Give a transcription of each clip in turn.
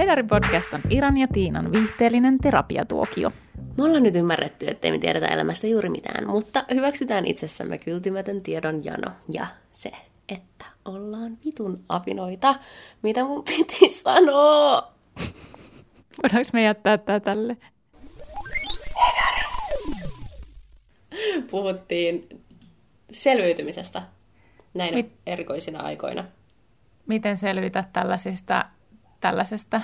Hedari Podcast on Iran ja Tiinan viihteellinen terapiatuokio. Me ollaan nyt ymmärretty, ettei me tiedetä elämästä juuri mitään, mutta hyväksytään itsessämme kyltymätön tiedon jano ja se, että ollaan vitun apinoita. Mitä mun piti sanoa? Voidaanko me jättää tää tälle? Hedari! Puhuttiin selviytymisestä näinä erikoisina aikoina. Miten selvitä tällaisesta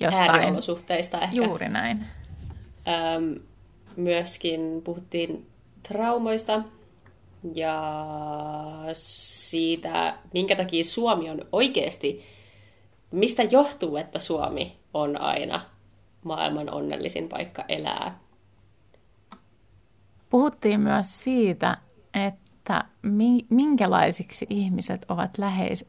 jostain ääriolosuhteista ehkä. Juuri näin. Myöskin puhuttiin traumoista ja siitä, minkä takia Suomi on oikeasti, mistä johtuu, että Suomi on aina maailman onnellisin paikka elää. Puhuttiin myös siitä, että minkälaisiksi ihmiset ovat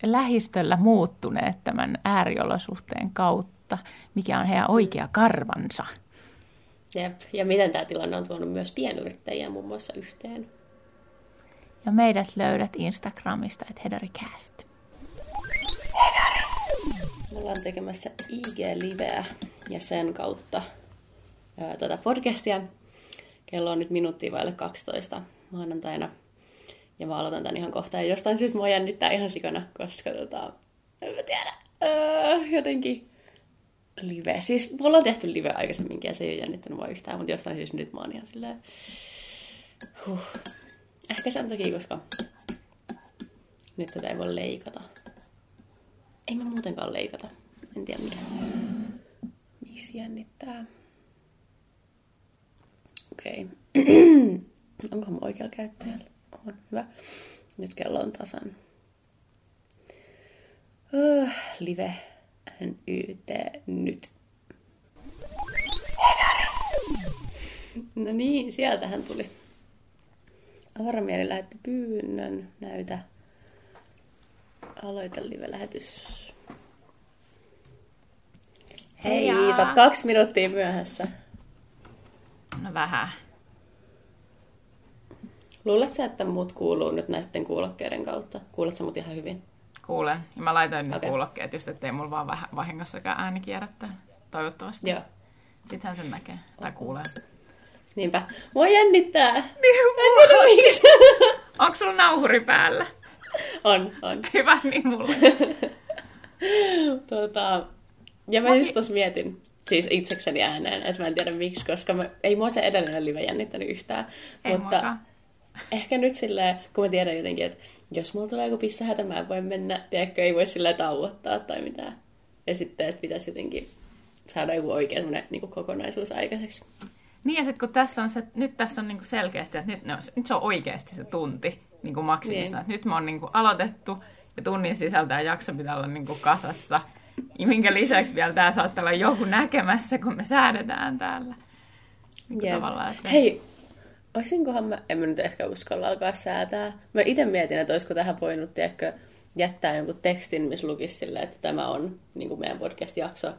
lähistöllä muuttuneet tämän ääriolosuhteen kautta, mikä on heidän oikea karvansa. Jep. Ja miten tämä tilanne on tuonut myös pienyrittäjiä muun muassa yhteen. Ja meidät löydät Instagramista, että HedariCast. Hedari! Me ollaan tekemässä IG-liveä ja sen kautta tätä podcastia. Kello on nyt minuuttia vaille 12 maanantaina. Ja mä aloitan tämän ihan kohta. Ja jostain syystä mua jännittää ihan sikana, koska en mä tiedä, jotenkin live. Siis me ollaan tehty live aikaisemminkin ja se ei ole jännittänyt mua yhtään, mutta jostain syystä nyt mä oon ihan silleen... Ehkä sen takia, koska nyt tätä ei voi leikata. Ei mä muutenkaan leikata. En tiedä mikä. Miksi jännittää? Okei. Okay. Onko mun oikealla käyttäjällä? On hyvä. Nyt kello on tasan. Live NYT nyt. Hedari! No niin, sieltähän tuli. Avaramieli lähetti pyynnön. Näytä. Aloita live-lähetys. Hei, sä oot 2 minuuttia myöhässä. No vähän. Luuletko sä, että mut kuuluu nyt näiden kuulokkeiden kautta? Kuuletko sä mut ihan hyvin? Kuulen. Ja mä laitoin nyt kuulokkeet just, ettei mulla vaan vahingossakaan ääni kierrättää. Toivottavasti. Joo. Sittenhän sen näkee. Tai kuulee. Niinpä. Mua jännittää. En tiedä miksi. Onko sulla nauhuri päällä? On. Hyvä, niin mulle. Ja mä just tossa mietin. Siis itsekseni ääneen, että mä en tiedä miksi, koska ei mua se edellinen live jännittänyt yhtään. Ei mutta muakaan. Ehkä nyt silleen, kun mä tiedän jotenkin, että jos mulla tulee joku pissahätä, mä en voi mennä, tiedätkö, ei voi silleen tauottaa tai mitään. Ja sitten, että pitäisi jotenkin saada joku oikea semmoinen niin kuin kokonaisuus aikaiseksi. Niin ja sitten kun tässä on se, nyt tässä on niin kuin selkeästi, että nyt se on oikeasti se tunti niin kuin maksimissaan. Niin. Nyt mä oon niin kuin aloitettu ja tunnin sisältää jakso pitää olla niin kuin kasassa. Ja minkä lisäksi vielä tää saattaa olla joku näkemässä, kun me säädetään täällä. Niin se... Hei! Oisinkohan mä, en mä nyt ehkä uskalla alkaa säätää. Mä itse mietin, että olisiko tähän voinut tiedäkö, jättää jonkun tekstin, missä lukisi silleen, että tämä on niin kuin meidän podcast-jakso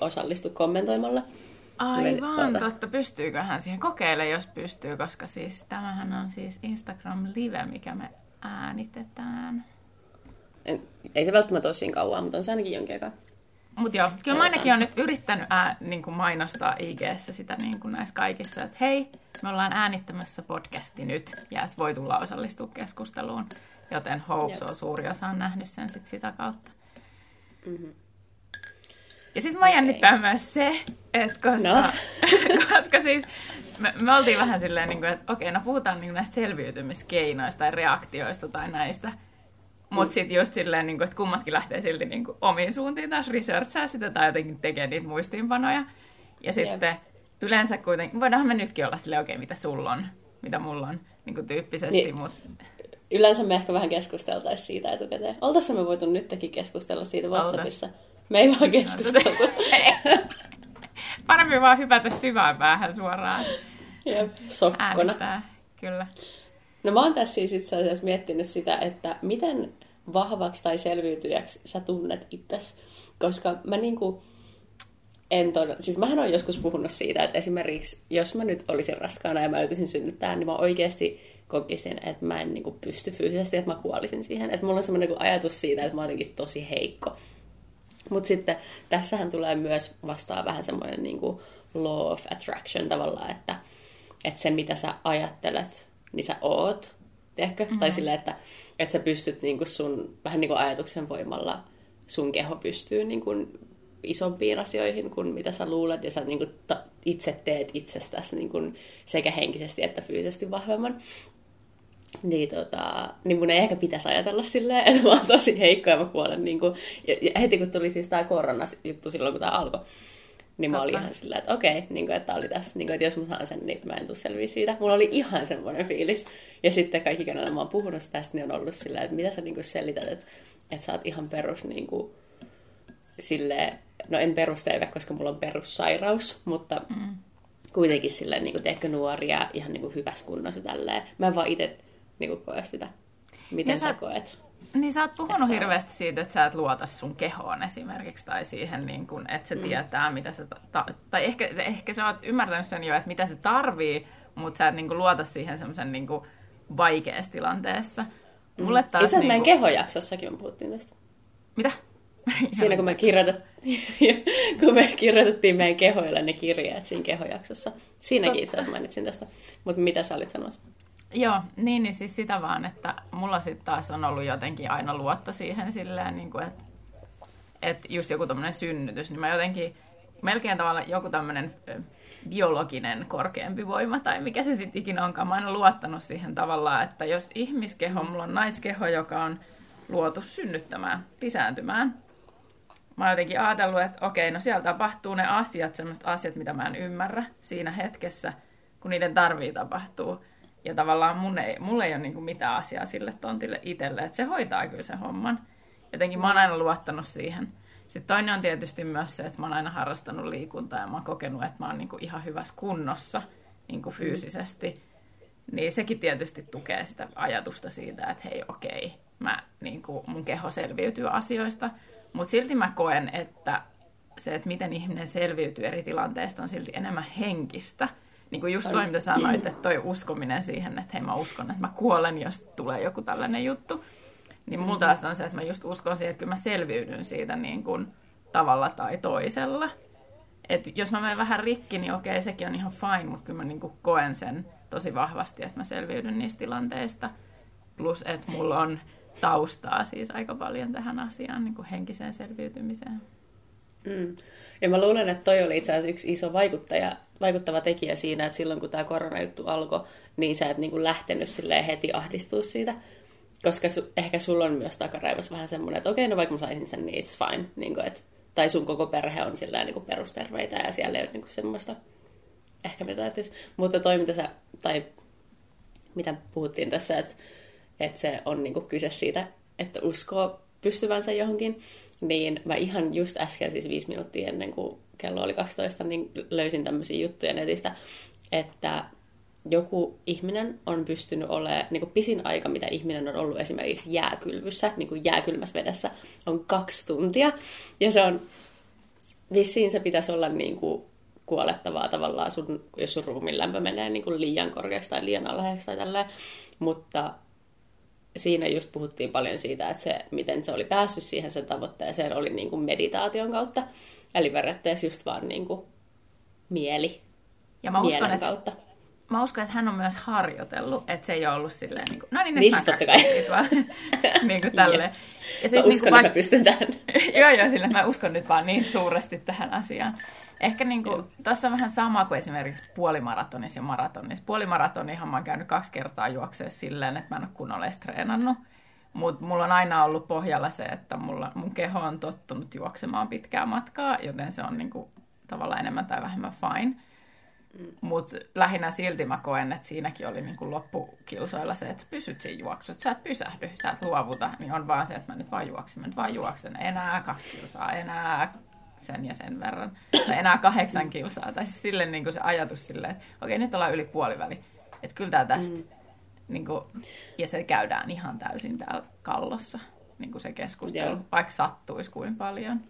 osallistu kommentoimalla. Aivan, totta. Pystyyköhän siihen kokeilemaan, jos pystyy, koska siis tämähän on siis Instagram-live, mikä me äänitetään. Ei se välttämättä ole siinä kauan, mutta on se ainakin jonkin aikaa. Mut joo, kyllä mä ainakin olen nyt yrittänyt niin kuin mainostaa IG:ssä sitä niin kuin näissä kaikissa, että hei, me ollaan äänittämässä podcasti nyt ja että voi tulla osallistua keskusteluun, joten hopes on suuri osa on nähnyt sen sit sitä kautta. Mm-hmm. Ja sit mä jännittää myös se, että koska siis me oltiin vähän silleen, niin kuin, että okei, no puhutaan niin kuin näistä selviytymiskeinoista tai reaktioista tai näistä. Mutta sitten just silleen, että kummatkin lähtee silti omiin suuntiin taas researchaa sitä tai jotenkin tekee niitä muistiinpanoja. Ja sitten yleensä kuitenkin, voidaanhan me nytkin olla silleen, okei, mitä sulla on, mitä mulla on niin tyyppisesti. Niin, yleensä me ehkä vähän keskusteltaisiin siitä etukäteen. Oltaisiin me voitu nytkin keskustella siitä WhatsAppissa. Me ei vaan keskusteltu. Parempi vaan hypätä syvään päähän suoraan. Jep, sokkona. Äänittää, kyllä. No mä oon tässä siis itse asiassa miettinyt sitä, että miten vahvaksi tai selviytyjäksi sä tunnet itsesi. Koska mä niinku en todella... Siis mähän oon joskus puhunut siitä, että esimerkiksi jos mä nyt olisin raskaana ja mä yritäisin synnyttää, niin mä oikeasti kokisin, että mä en niinku pysty fyysisesti, että mä kuolisin siihen. Että mulla on semmoinen ajatus siitä, että mä oon jotenkin tosi heikko. Mutta sitten tässähän tulee myös vastaan vähän semmoinen niinku law of attraction tavallaan, että se mitä sä ajattelet, niin sä oot. Mm-hmm. Tai silleen, että sä pystyt niinku sun, vähän niinku ajatuksen voimalla, sun keho pystyy niinku isompiin asioihin kuin mitä sä luulet, ja sä niinku itse teet itsestäsi niinku sekä henkisesti että fyysisesti vahvemman. Niin, niin mun ei ehkä pitäisi ajatella silleen, että mä oon tosi heikko ja mä kuolen. Niin kun, ja heti kun tuli siis tää koronajuttu silloin, kun tää alkoi, niin mä olin ihan silleen, että okei, niin että tää oli tässä. Niin että jos mä saan sen, niin mä en tule selviä siitä. Mulla oli ihan semmoinen fiilis. Ja sitten kaikki, kenellä mä oon puhunut tästä, niin on ollut silleen, että mitä sä niin selität, että sä oot ihan perus niin kun, silleen, no en perusteive, koska mulla on perussairaus, mutta kuitenkin silleen, niin kun, teekö nuoria ihan niin hyvässä kunnossa tälleen. Mä en vaan itse niin kuin koe sitä. Miten niin sä koet? Niin sä oot puhunut hirveästi siitä, että sä et luota sun kehoon esimerkiksi, tai siihen, niin kuin, että se tietää, mitä sä... Tai ehkä sä oot ymmärtänyt sen jo, että mitä se tarvii, mutta sä et niin kuin luota siihen semmoisen niin kuin vaikeassa tilanteessa. Mulle taas itse asiassa niin kuin... meidän kehojaksossakin me puhuttiin tästä. Mitä? Siinä kun me kirjoitettiin meidän kehoille ne kirjeet siinä kehojaksossa. Siinäkin itse asiassa mainitsin tästä. Mutta mitä sä olit sanomassa? Joo, niin siis sitä vaan, että mulla sitten taas on ollut jotenkin aina luotto siihen silleen, niin kuin, että just joku tämmöinen synnytys, niin mä jotenkin melkein tavallaan joku tämmöinen biologinen korkeampi voima tai mikä se sitten ikinä onkaan, mä oon aina luottanut siihen tavallaan, että jos ihmiskeho, mulla on naiskeho, joka on luotu synnyttämään, lisääntymään, mä oon jotenkin ajatellut, että okei, no siellä tapahtuu ne asiat, semmoiset asiat, mitä mä en ymmärrä siinä hetkessä, kun niiden tarvii tapahtua. Ja tavallaan mulla ei ole niinku mitään asiaa sille tontille itselle, että se hoitaa kyllä sen homman. Jotenkin mä oon aina luottanut siihen. Sitten toinen on tietysti myös se, että mä oon aina harrastanut liikuntaa ja mä oon kokenut, että mä oon niinku ihan hyvässä kunnossa niinku fyysisesti. Niin sekin tietysti tukee sitä ajatusta siitä, että hei okei, niinku, mun keho selviytyy asioista. Mutta silti mä koen, että se, että miten ihminen selviytyy eri tilanteista, on silti enemmän henkistä. Niin kuin just toi, mitä sanoit, että toi uskominen siihen, että hei mä uskon, että mä kuolen, jos tulee joku tällainen juttu. Niin mulla taas on se, että mä just uskon siihen, että kyllä mä selviydyn siitä niin kuin tavalla tai toisella. Että jos mä menen vähän rikki, niin okei, sekin on ihan fine, mutta kyllä mä niin kuin koen sen tosi vahvasti, että mä selviydyn niistä tilanteista. Plus, että mulla on taustaa siis aika paljon tähän asiaan, niin kuin henkiseen selviytymiseen. Ja mä luulen, että toi oli itse asiassa yksi iso vaikuttava tekijä siinä, että silloin kun tämä koronajuttu alkoi, niin sä et niinku lähtenyt heti ahdistua siitä, koska ehkä sulla on myös takaraivossa vähän semmoinen, että okei, no vaikka mä saisin sen, niin it's fine. Niinku, et, tai sun koko perhe on niinku perusterveitä ja siellä ei ole niinku semmoista, ehkä mitä ajattelisi. Mutta toi, mitä puhuttiin tässä, että se on niinku kyse siitä, että uskoo pystyvänsä johonkin, niin mä ihan just äsken, siis 5 minuuttia ennen kuin kello oli 12, niin löysin tämmöisiä juttuja netistä, että joku ihminen on pystynyt olemaan, niin kuin pisin aika, mitä ihminen on ollut esimerkiksi jääkylvyssä, niin kuin jääkylmässä vedessä, on 2 tuntia. Ja se on, vissiin se pitäisi olla niin kuin kuolettavaa tavallaan, jos sun ruumiin lämpö menee niin kuin liian korkeaksi tai liian alhaiseksi tai tälleen, mutta... Siinä just puhuttiin paljon siitä, että se, miten se oli päässyt siihen sen tavoitteeseen, oli niin kuin meditaation kautta. Eli periaatteessa just vaan niin kuin mieli, ja mä uskon, mielen kautta. Mä uskon, että hän on myös harjoitellut, että se ei ole ollut silleen niin kuin... No niin, nyt totta kai. Niin kuin tälleen. Ja siis mä uskon, että mä pystyn tähän. joo, silleen mä uskon nyt vaan niin suuresti tähän asiaan. Ehkä niin kuin, tossa on vähän sama kuin esimerkiksi puolimaratonissa ja maratonissa. Puolimaratonihan mä oon käynyt 2 kertaa juokseen silleen, että mä en ole kunnolla edes treenannut. Mutta mulla on aina ollut pohjalla se, että mun keho on tottunut juoksemaan pitkää matkaa, joten se on niin kuin tavallaan enemmän tai vähemmän fine. Mutta lähinnä silti mä koen, että siinäkin oli niinku loppukilsoilla se, että sä pysyt siinä juoksussa, sä et pysähdy, sä et luovuta, niin on vaan se, että mä nyt vaan juoksen enää 2 kilsaa, enää sen ja sen verran, tai enää 8 kilsaa, tai siis silleen niinku se ajatus silleen, että okei, nyt ollaan yli puoliväli, että kyllä tää tästä, niinku, ja se käydään ihan täysin täällä kallossa, niinku se keskustelu, vaikka sattuisi kuin paljon.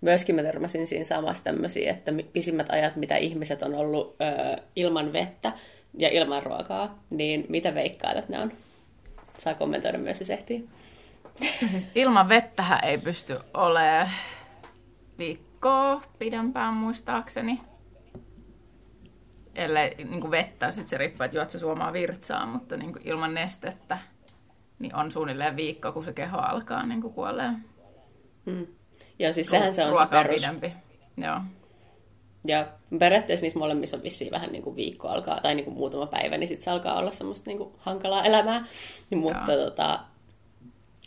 Myöskin mä törmäsin siinä samassa tämmöisiä, että pisimmät ajat, mitä ihmiset on ollut ilman vettä ja ilman ruokaa, niin mitä veikkaat, että ne on? Saa kommentoida myös, jos ehtii. Siis ilman vettähän ei pysty olemaan viikkoa pidempään muistaakseni. Ellei niin vettä, sitten se riippuu, että juot se suomaa virtsaa, mutta niin ilman nestettä niin on suunnilleen viikko, kun se keho alkaa niin kuolee. Mm. Ja siis sehän se on se perus. Pidempi. Joo. Ja periaatteessa niissä molemmissa on vissiin vähän niin kuin viikko alkaa, tai niin kuin muutama päivä, niin sitten se alkaa olla semmoista niin kuin hankalaa elämää.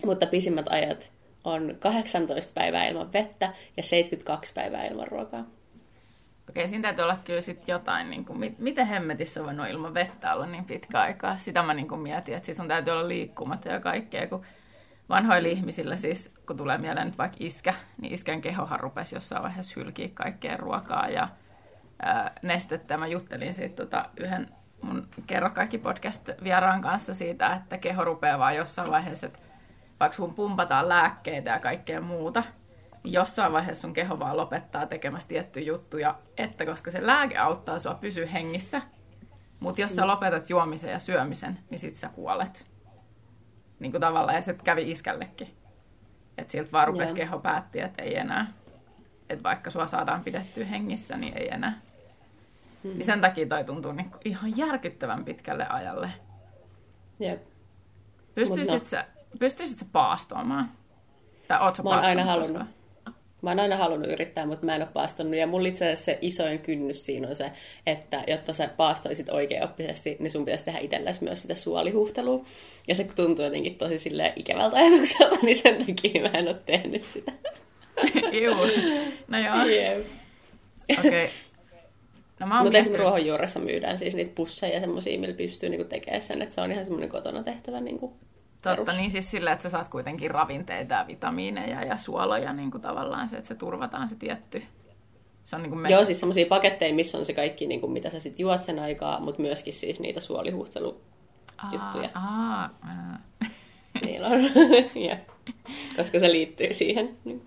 Mutta pisimmät ajat on 18 päivää ilman vettä ja 72 päivää ilman ruokaa. Okei, siinä täytyy olla kyllä sitten jotain, niin kuin, miten hemmetissä on voinut ilman vettä olla niin pitkä aikaa. Sitä mä niin kuin mietin, että siis sun täytyy olla liikkumatta ja kaikkea, kun vanhoilla ihmisillä siis, kun tulee mieleen nyt vaikka iskä, niin iskän kehohan rupesi jossain vaiheessa hylkiä kaikkea ruokaa ja nestettä. Mä juttelin siitä yhden mun Kerro kaikki podcast-vieraan kanssa siitä, että keho rupeaa vaan jossain vaiheessa, että vaikka sun pumpataan lääkkeitä ja kaikkea muuta, niin jossain vaiheessa sun keho vaan lopettaa tekemässä tiettyjä juttuja, että koska se lääke auttaa sua pysyä hengissä, mutta jos sä lopetat juomisen ja syömisen, niin sit sä kuolet. Niin kuin tavallaan, ja se kävi iskällekin. Että siltä vaan rupesi keho päätti, että ei enää. Että vaikka sua saadaan pidettyä hengissä, niin ei enää. Niin sen takia toi tuntuu niin ihan järkyttävän pitkälle ajalle. Jep. Pystyisit sä paastoamaan? Tai ootko paastonut? Mä oon aina halunnut yrittää, mutta mä en ole paastonut. Ja mulla itse asiassa se isoin kynnys siinä on se, että jotta sä paastoisit oikeaoppisesti, niin sun pitäisi tehdä itsellesi myös sitä suolihuhtelua. Ja se tuntuu jotenkin tosi silleen ikävältä ajatukselta, niin sen takia mä en ole tehnyt sitä. Juu. No joo. Yeah. Okei. Okay. No, mutta esimerkiksi ruohonjuuressa myydään siis niitä pusseja ja semmosia, millä pystyy niinku tekemään sen, että se on ihan semmoinen kotona tehtävä niinku. Totta, niin siis sillä, että sä saat kuitenkin ravinteita ja vitamiineja ja suoloja niin kuin tavallaan se, että se turvataan se tietty. Se on niin kuin joo, siis semmoisia paketteja, missä on se kaikki, niin kuin, mitä sä sit juot sen aikaa, mutta myöskin siis niitä suolihuhtelujuttuja. Niillä on, koska se liittyy siihen. Niin.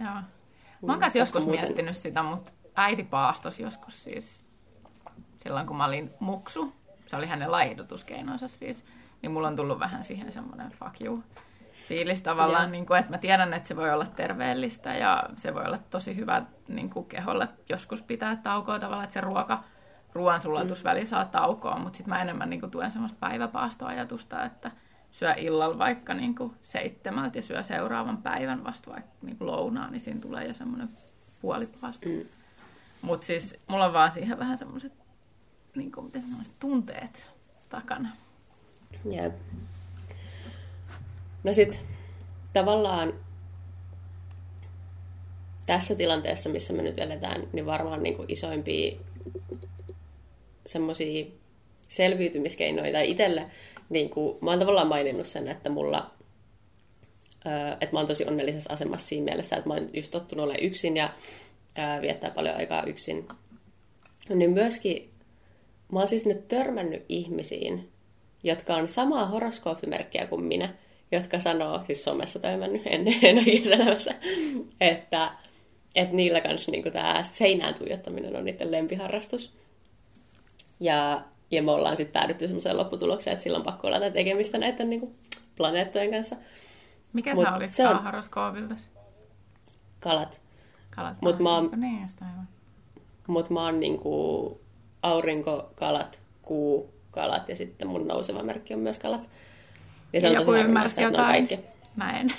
Joo. Mä oon kanssa joskus miettinyt sitä, mutta äiti paastosi joskus siis silloin, kun mä olin muksu. Se oli hänen laihdutuskeinonsa siis. Niin mulla on tullut vähän siihen semmoinen fuck you -fiilis tavallaan, niin kuin, että mä tiedän, että se voi olla terveellistä ja se voi olla tosi hyvä niin kuin keholle joskus pitää taukoa tavallaan, että se ruoansulatusväli saa taukoa, mutta sitten mä enemmän niin kuin tuen semmoista päiväpaastoajatusta, että syö illalla vaikka niin kuin 7 ja syö seuraavan päivän vasta vaikka niin kuin lounaan, niin siinä tulee jo semmoinen puolipaasto. Mutta siis mulla on vaan siihen vähän semmoiset niin kuin, miten sanoisin, tunteet takana. Jep. No sit tavallaan tässä tilanteessa, missä me nyt eletään, niin varmaan niinku isoimpia semmosia selviytymiskeinoja tai itselle, niinku, mä oon tavallaan maininnut sen, että mulla että mä oon tosi onnellisessa asemassa siinä mielessä, että mä oon just tottunut olemaan yksin ja viettää paljon aikaa yksin. Niin myöskin mä oon siis nyt törmännyt ihmisiin, jotka on samaa horoskooppimerkkiä kuin minä, jotka sanoo, siis somessa toiminut en oikein sanomassa, että niillä kanssa niin tämä seinään tuijottaminen on niiden lempiharrastus. Ja me ollaan sitten päädytty semmoiseen lopputulokseen, että sillä on pakko olla tekemistä näiden niin planeettojen kanssa. Mikä sä olit saa horoskoopiltasi? Kalat. Mut mä oon niinku aurinko, kalat, kuu, kalat ja sitten mun nouseva merkki on myös kalat. Ja se on joku tosi ymmärsi jotain. Mä en.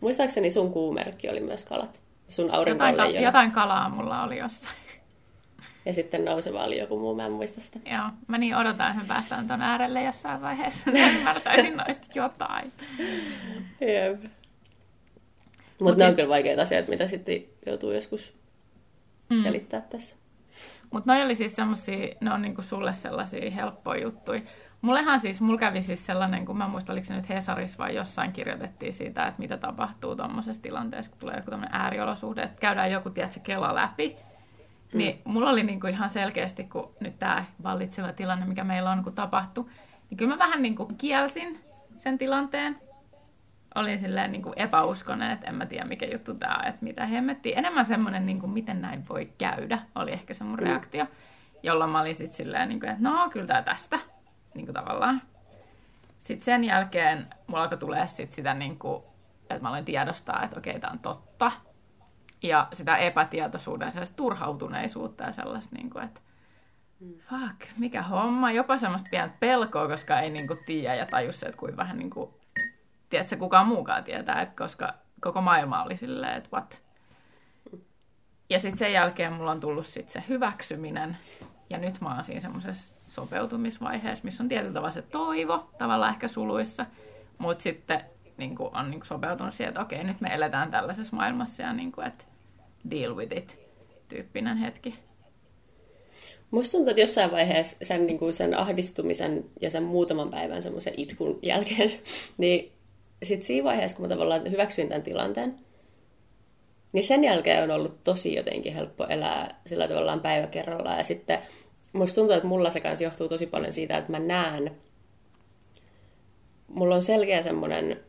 Muistaakseni sun kuumerkki oli myös kalat. Sun aurinko oli jotain kalaa mulla oli jossain. Ja sitten nouseva oli joku muu, mä en muista sitä. Joo, mä niin odotan, että me päästään ton äärelle jossain vaiheessa. Mä ymmärtäisin noista jotain. Jep. Mutta ne on kyllä vaikeita asioita, mitä sitten joutuu joskus selittää tässä. Mutta noi oli siis semmosia, ne on niinku sulle sellaisia helppoja juttuja. Mulla kävi siis sellainen, kun mä muistan, oliko se nyt Hesarissa vai jossain kirjoitettiin siitä, että mitä tapahtuu tommosessa tilanteessa, kun tulee joku tämmönen ääriolosuhde, että käydään joku, tiedätkö, Kela läpi. Niin mulla oli niinku ihan selkeästi, kun nyt tää vallitseva tilanne, mikä meillä on, kun tapahtui, niin kyllä mä vähän niinku kielsin sen tilanteen. Olin silleen niinku epäuskonen, että en mä tiedä mikä juttu tää on, että mitä hemmettiin. Enemmän semmonen, niinku, miten näin voi käydä, oli ehkä se mun reaktio, jolloin mä olin sit silleen, niinku, että no kyllä tää tästä, niinku tavallaan. Sitten sen jälkeen mulla alkoi tulee sit sitä, niin kuin, että mä aloin tiedostaa, että okei, tämä on totta. Ja sitä epätietoisuuden, sellaista turhautuneisuutta ja sellaista, niin kuin, että fuck, mikä homma. Jopa semmoista pientä pelkoa, koska ei niin kuin, tiedä ja tajus se, että kuin vähän niin kuin, tiedätkö, kukaan muukaan tietää, että koska koko maailma oli silleen, että what. Ja sitten sen jälkeen mulla on tullut sit se hyväksyminen. Ja nyt mä oon siinä semmoisessa sopeutumisvaiheessa, missä on tietyllä tavalla se toivo, tavallaan ehkä suluissa. Mutta sitten niin kun on niin kun sopeutunut siihen, että okei, nyt me eletään tällaisessa maailmassa ja niin kun, että deal with it -tyyppinen hetki. Musta tuntuu, että jossain vaiheessa sen, niin kun sen ahdistumisen ja sen muutaman päivän semmoisen itkun jälkeen, niin sitten siinä vaiheessa, kun mä tavallaan hyväksyin tämän tilanteen, niin sen jälkeen on ollut tosi jotenkin helppo elää sillä tavallaan päivä kerrallaan. Ja sitten musta tuntuu, että mulla se kanssa johtuu tosi paljon siitä, että mä näen. Mulla on selkeä semmoinen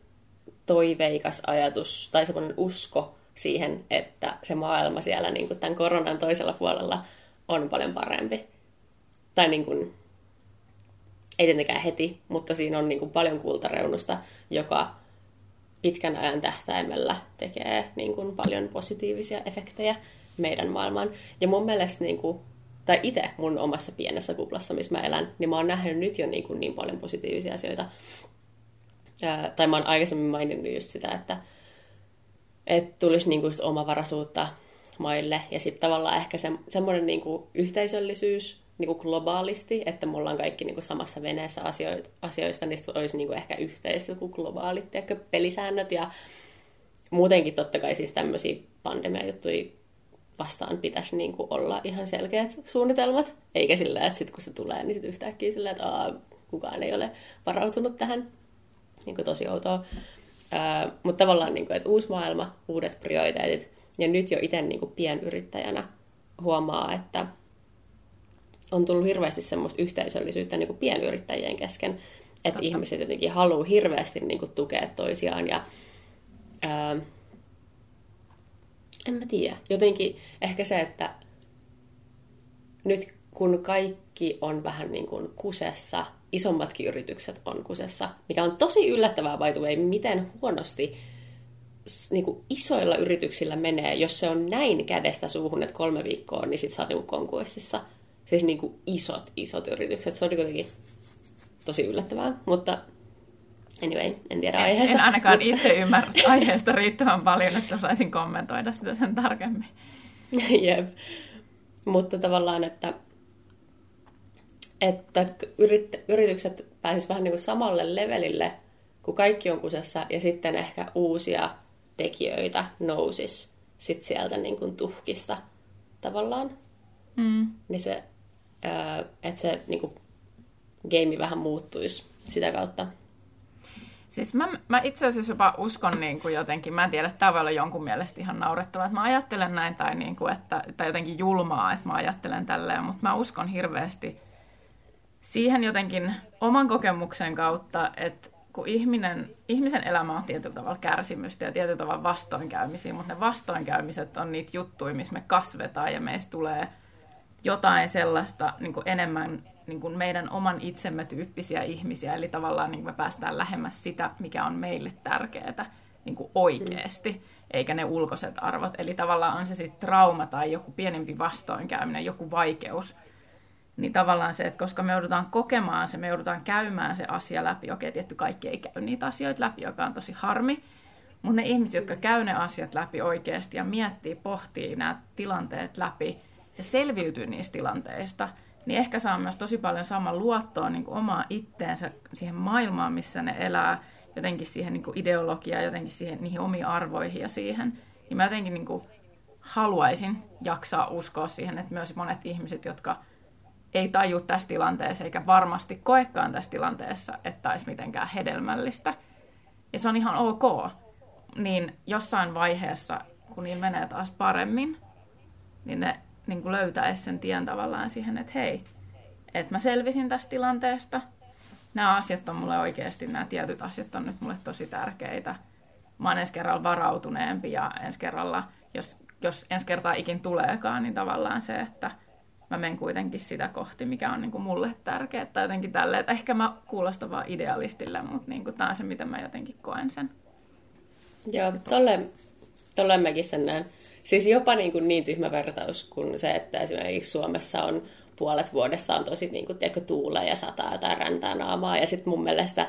toiveikas ajatus tai semmoinen usko siihen, että se maailma siellä niin kuin tämän koronan toisella puolella on paljon parempi. Tai niin kuin, ei tietenkään heti, mutta siinä on niin kuin paljon kultareunusta, joka pitkän ajan tähtäimellä tekee niin kuin paljon positiivisia efektejä meidän maailmaan. Ja mun mielestä, niin kuin, tai itse mun omassa pienessä kuplassa, missä mä elän, niin mä oon nähnyt nyt jo niin paljon positiivisia asioita. Tai mä oon aikaisemmin maininnut just sitä, että tulisi niin kuin just omavaraisuutta maille. Ja sitten tavallaan ehkä semmoinen niin kuin yhteisöllisyys niin kuin globaalisti, että me ollaan kaikki niin kuin samassa veneessä asioista, niistä olisi niin kuin ehkä yhteiset globaalit ehkä pelisäännöt. Ja muutenkin totta kai siis tämmöisiä pandemiajuttuja vastaan pitäisi niin kuin olla ihan selkeät suunnitelmat. Eikä sillä, että sit kun se tulee, niin sit yhtäkkiä sillä, että kukaan ei ole varautunut tähän. Niin kuin tosi outoa. Mutta tavallaan, niin kuin, että uusi maailma, uudet prioriteetit. Ja nyt jo itse niin kuin pienyrittäjänä huomaa, että on tullut hirveästi semmoista yhteisöllisyyttä niin kuin pienyrittäjien kesken, että ihmiset jotenkin haluaa hirveästi niin kuin tukea toisiaan ja en mä tiedä. Jotenkin ehkä se, että nyt kun kaikki on vähän niin kuin kusessa, isommatkin yritykset on kusessa, mikä on tosi yllättävää by the way, miten huonosti niin kuin isoilla yrityksillä menee, jos se on näin kädestä suuhun, että 3 viikkoa, niin sit sä oot konkurssissa. Siis niin kuin isot yritykset. Se oli kuitenkin tosi yllättävää, mutta anyway, en tiedä aiheesta. En ainakaan itse ymmärrä aiheesta riittävän paljon, että osaisin kommentoida sitä sen tarkemmin. Jep. Mutta tavallaan, että yritykset pääsisivät vähän niin kuin samalle levelille, kun kaikki on kusessa, ja sitten ehkä uusia tekijöitä nousisi sitten sieltä niin kuin tuhkista tavallaan. Niin se, että se niinku game vähän muuttuisi sitä kautta. Siis mä itse asiassa jopa uskon niinku jotenkin, mä en tiedä, että tämä voi olla jonkun mielestä ihan naurettavaa, että mä ajattelen näin tai, niinku, tai jotenkin julmaa, että mä ajattelen tälleen, mutta mä uskon hirveästi siihen jotenkin oman kokemuksen kautta, että kun ihmisen elämä on tietyllä tavalla kärsimystä ja tietyllä tavalla vastoinkäymisiä, mutta ne vastoinkäymiset on niitä juttuja, missä me kasvetaan ja meistä tulee jotain sellaista niin kuin enemmän niin kuin meidän oman itsemme tyyppisiä ihmisiä, eli tavallaan niin kuin me päästään lähemmäs sitä, mikä on meille tärkeää niin kuin oikeasti, eikä ne ulkoiset arvot. Eli tavallaan on se sitten trauma tai joku pienempi vastoinkäyminen, joku vaikeus, niin tavallaan se, että koska me joudutaan kokemaan se, me joudutaan käymään se asia läpi. Okei, tietty kaikki ei käy niitä asioita läpi, joka on tosi harmi, mutta ne ihmiset, jotka käy ne asiat läpi oikeasti ja miettii, pohtii nämä tilanteet läpi, ja selviytyy niistä tilanteista, niin ehkä saa myös tosi paljon saman luottoa niin kuin omaa itteensä siihen maailmaan, missä ne elää, jotenkin siihen niin kuin ideologiaan, jotenkin siihen, niihin omiin arvoihin ja siihen. Niin mä jotenkin niin kuin haluaisin jaksaa uskoa siihen, että myös monet ihmiset, jotka ei taju tässä tilanteessa, eikä varmasti koekaan tässä tilanteessa, että olisi mitenkään hedelmällistä. Ja se on ihan ok. Niin jossain vaiheessa, kun niillä menee taas paremmin, niin ne niin kuin löytäisi sen tien tavallaan siihen, että hei, että mä selvisin tästä tilanteesta. Nämä asiat on mulle oikeasti, nämä tietyt asiat on nyt mulle tosi tärkeitä. Mä oon ensi kerralla varautuneempi ja ensi kerralla, jos ensi kertaa ikin tuleekaan, niin tavallaan se, että mä menen kuitenkin sitä kohti, mikä on niin kuin mulle tärkeää. Jotenkin tälleen, että ehkä mä kuulostan vaan idealistille, mutta niin kuin tää on se, miten mä jotenkin koen sen. Joo, tolleen mäkin sen näen. Siis jopa niin tyhmä vertaus kuin se, että esimerkiksi Suomessa on puolet vuodesta on tosi niin kuin, tiedätkö, tuulee ja sataa tai räntää naamaa. Ja sitten mun mielestä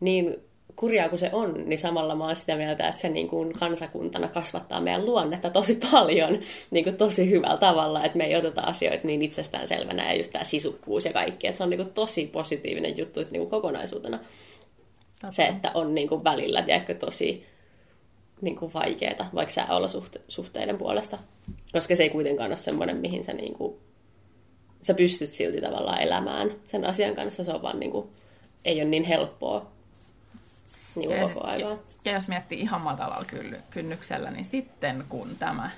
niin kurjaa kuin se on, niin samalla mä oon sitä mieltä, että se niin kuin kansakuntana kasvattaa meidän luonnetta tosi paljon, niin kuin tosi hyvällä tavalla, että me ei oteta asioita niin itsestäänselvänä ja just tämä sisukkuus ja kaikki. Että se on niin kuin tosi positiivinen juttu niin kuin kokonaisuutena. Okay. Se, että on niin kuin välillä tiedätkö, tosi niin kuin vaikeeta, vaikka sääolosuhteiden puolesta. Koska se ei kuitenkaan ole semmoinen, mihin sä, niin kuin, sä pystyt silti tavallaan elämään sen asian kanssa. Se on vaan niin kuin, ei ole niin helppoa. Niin ja jos miettii ihan matalalla kynnyksellä, niin sitten kun tämä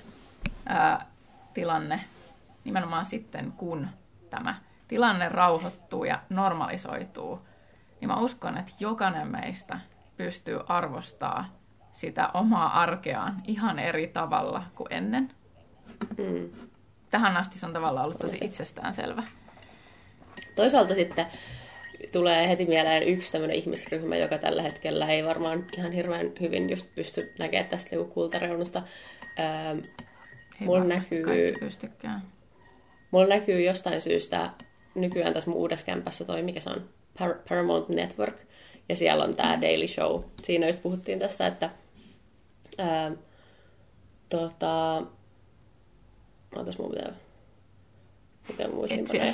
tilanne, nimenomaan sitten kun tämä tilanne rauhoittuu ja normalisoituu, niin mä uskon, että jokainen meistä pystyy arvostaa sitä omaa arkeaan ihan eri tavalla kuin ennen. Mm. Tähän asti se on tavallaan ollut tosi itsestäänselvä. Toisaalta sitten tulee heti mieleen yksi tämmöinen ihmisryhmä, joka tällä hetkellä ei varmaan ihan hirveän hyvin just pysty näkemään tästä kultareunusta. Mulla näkyy jostain syystä nykyään tässä mun uudessa kämpässä toi, mikä se on, Paramount Network, ja siellä on tämä Daily Show. Siinä just puhuttiin tästä, että ootas mun pitää kuten muistinpanoja.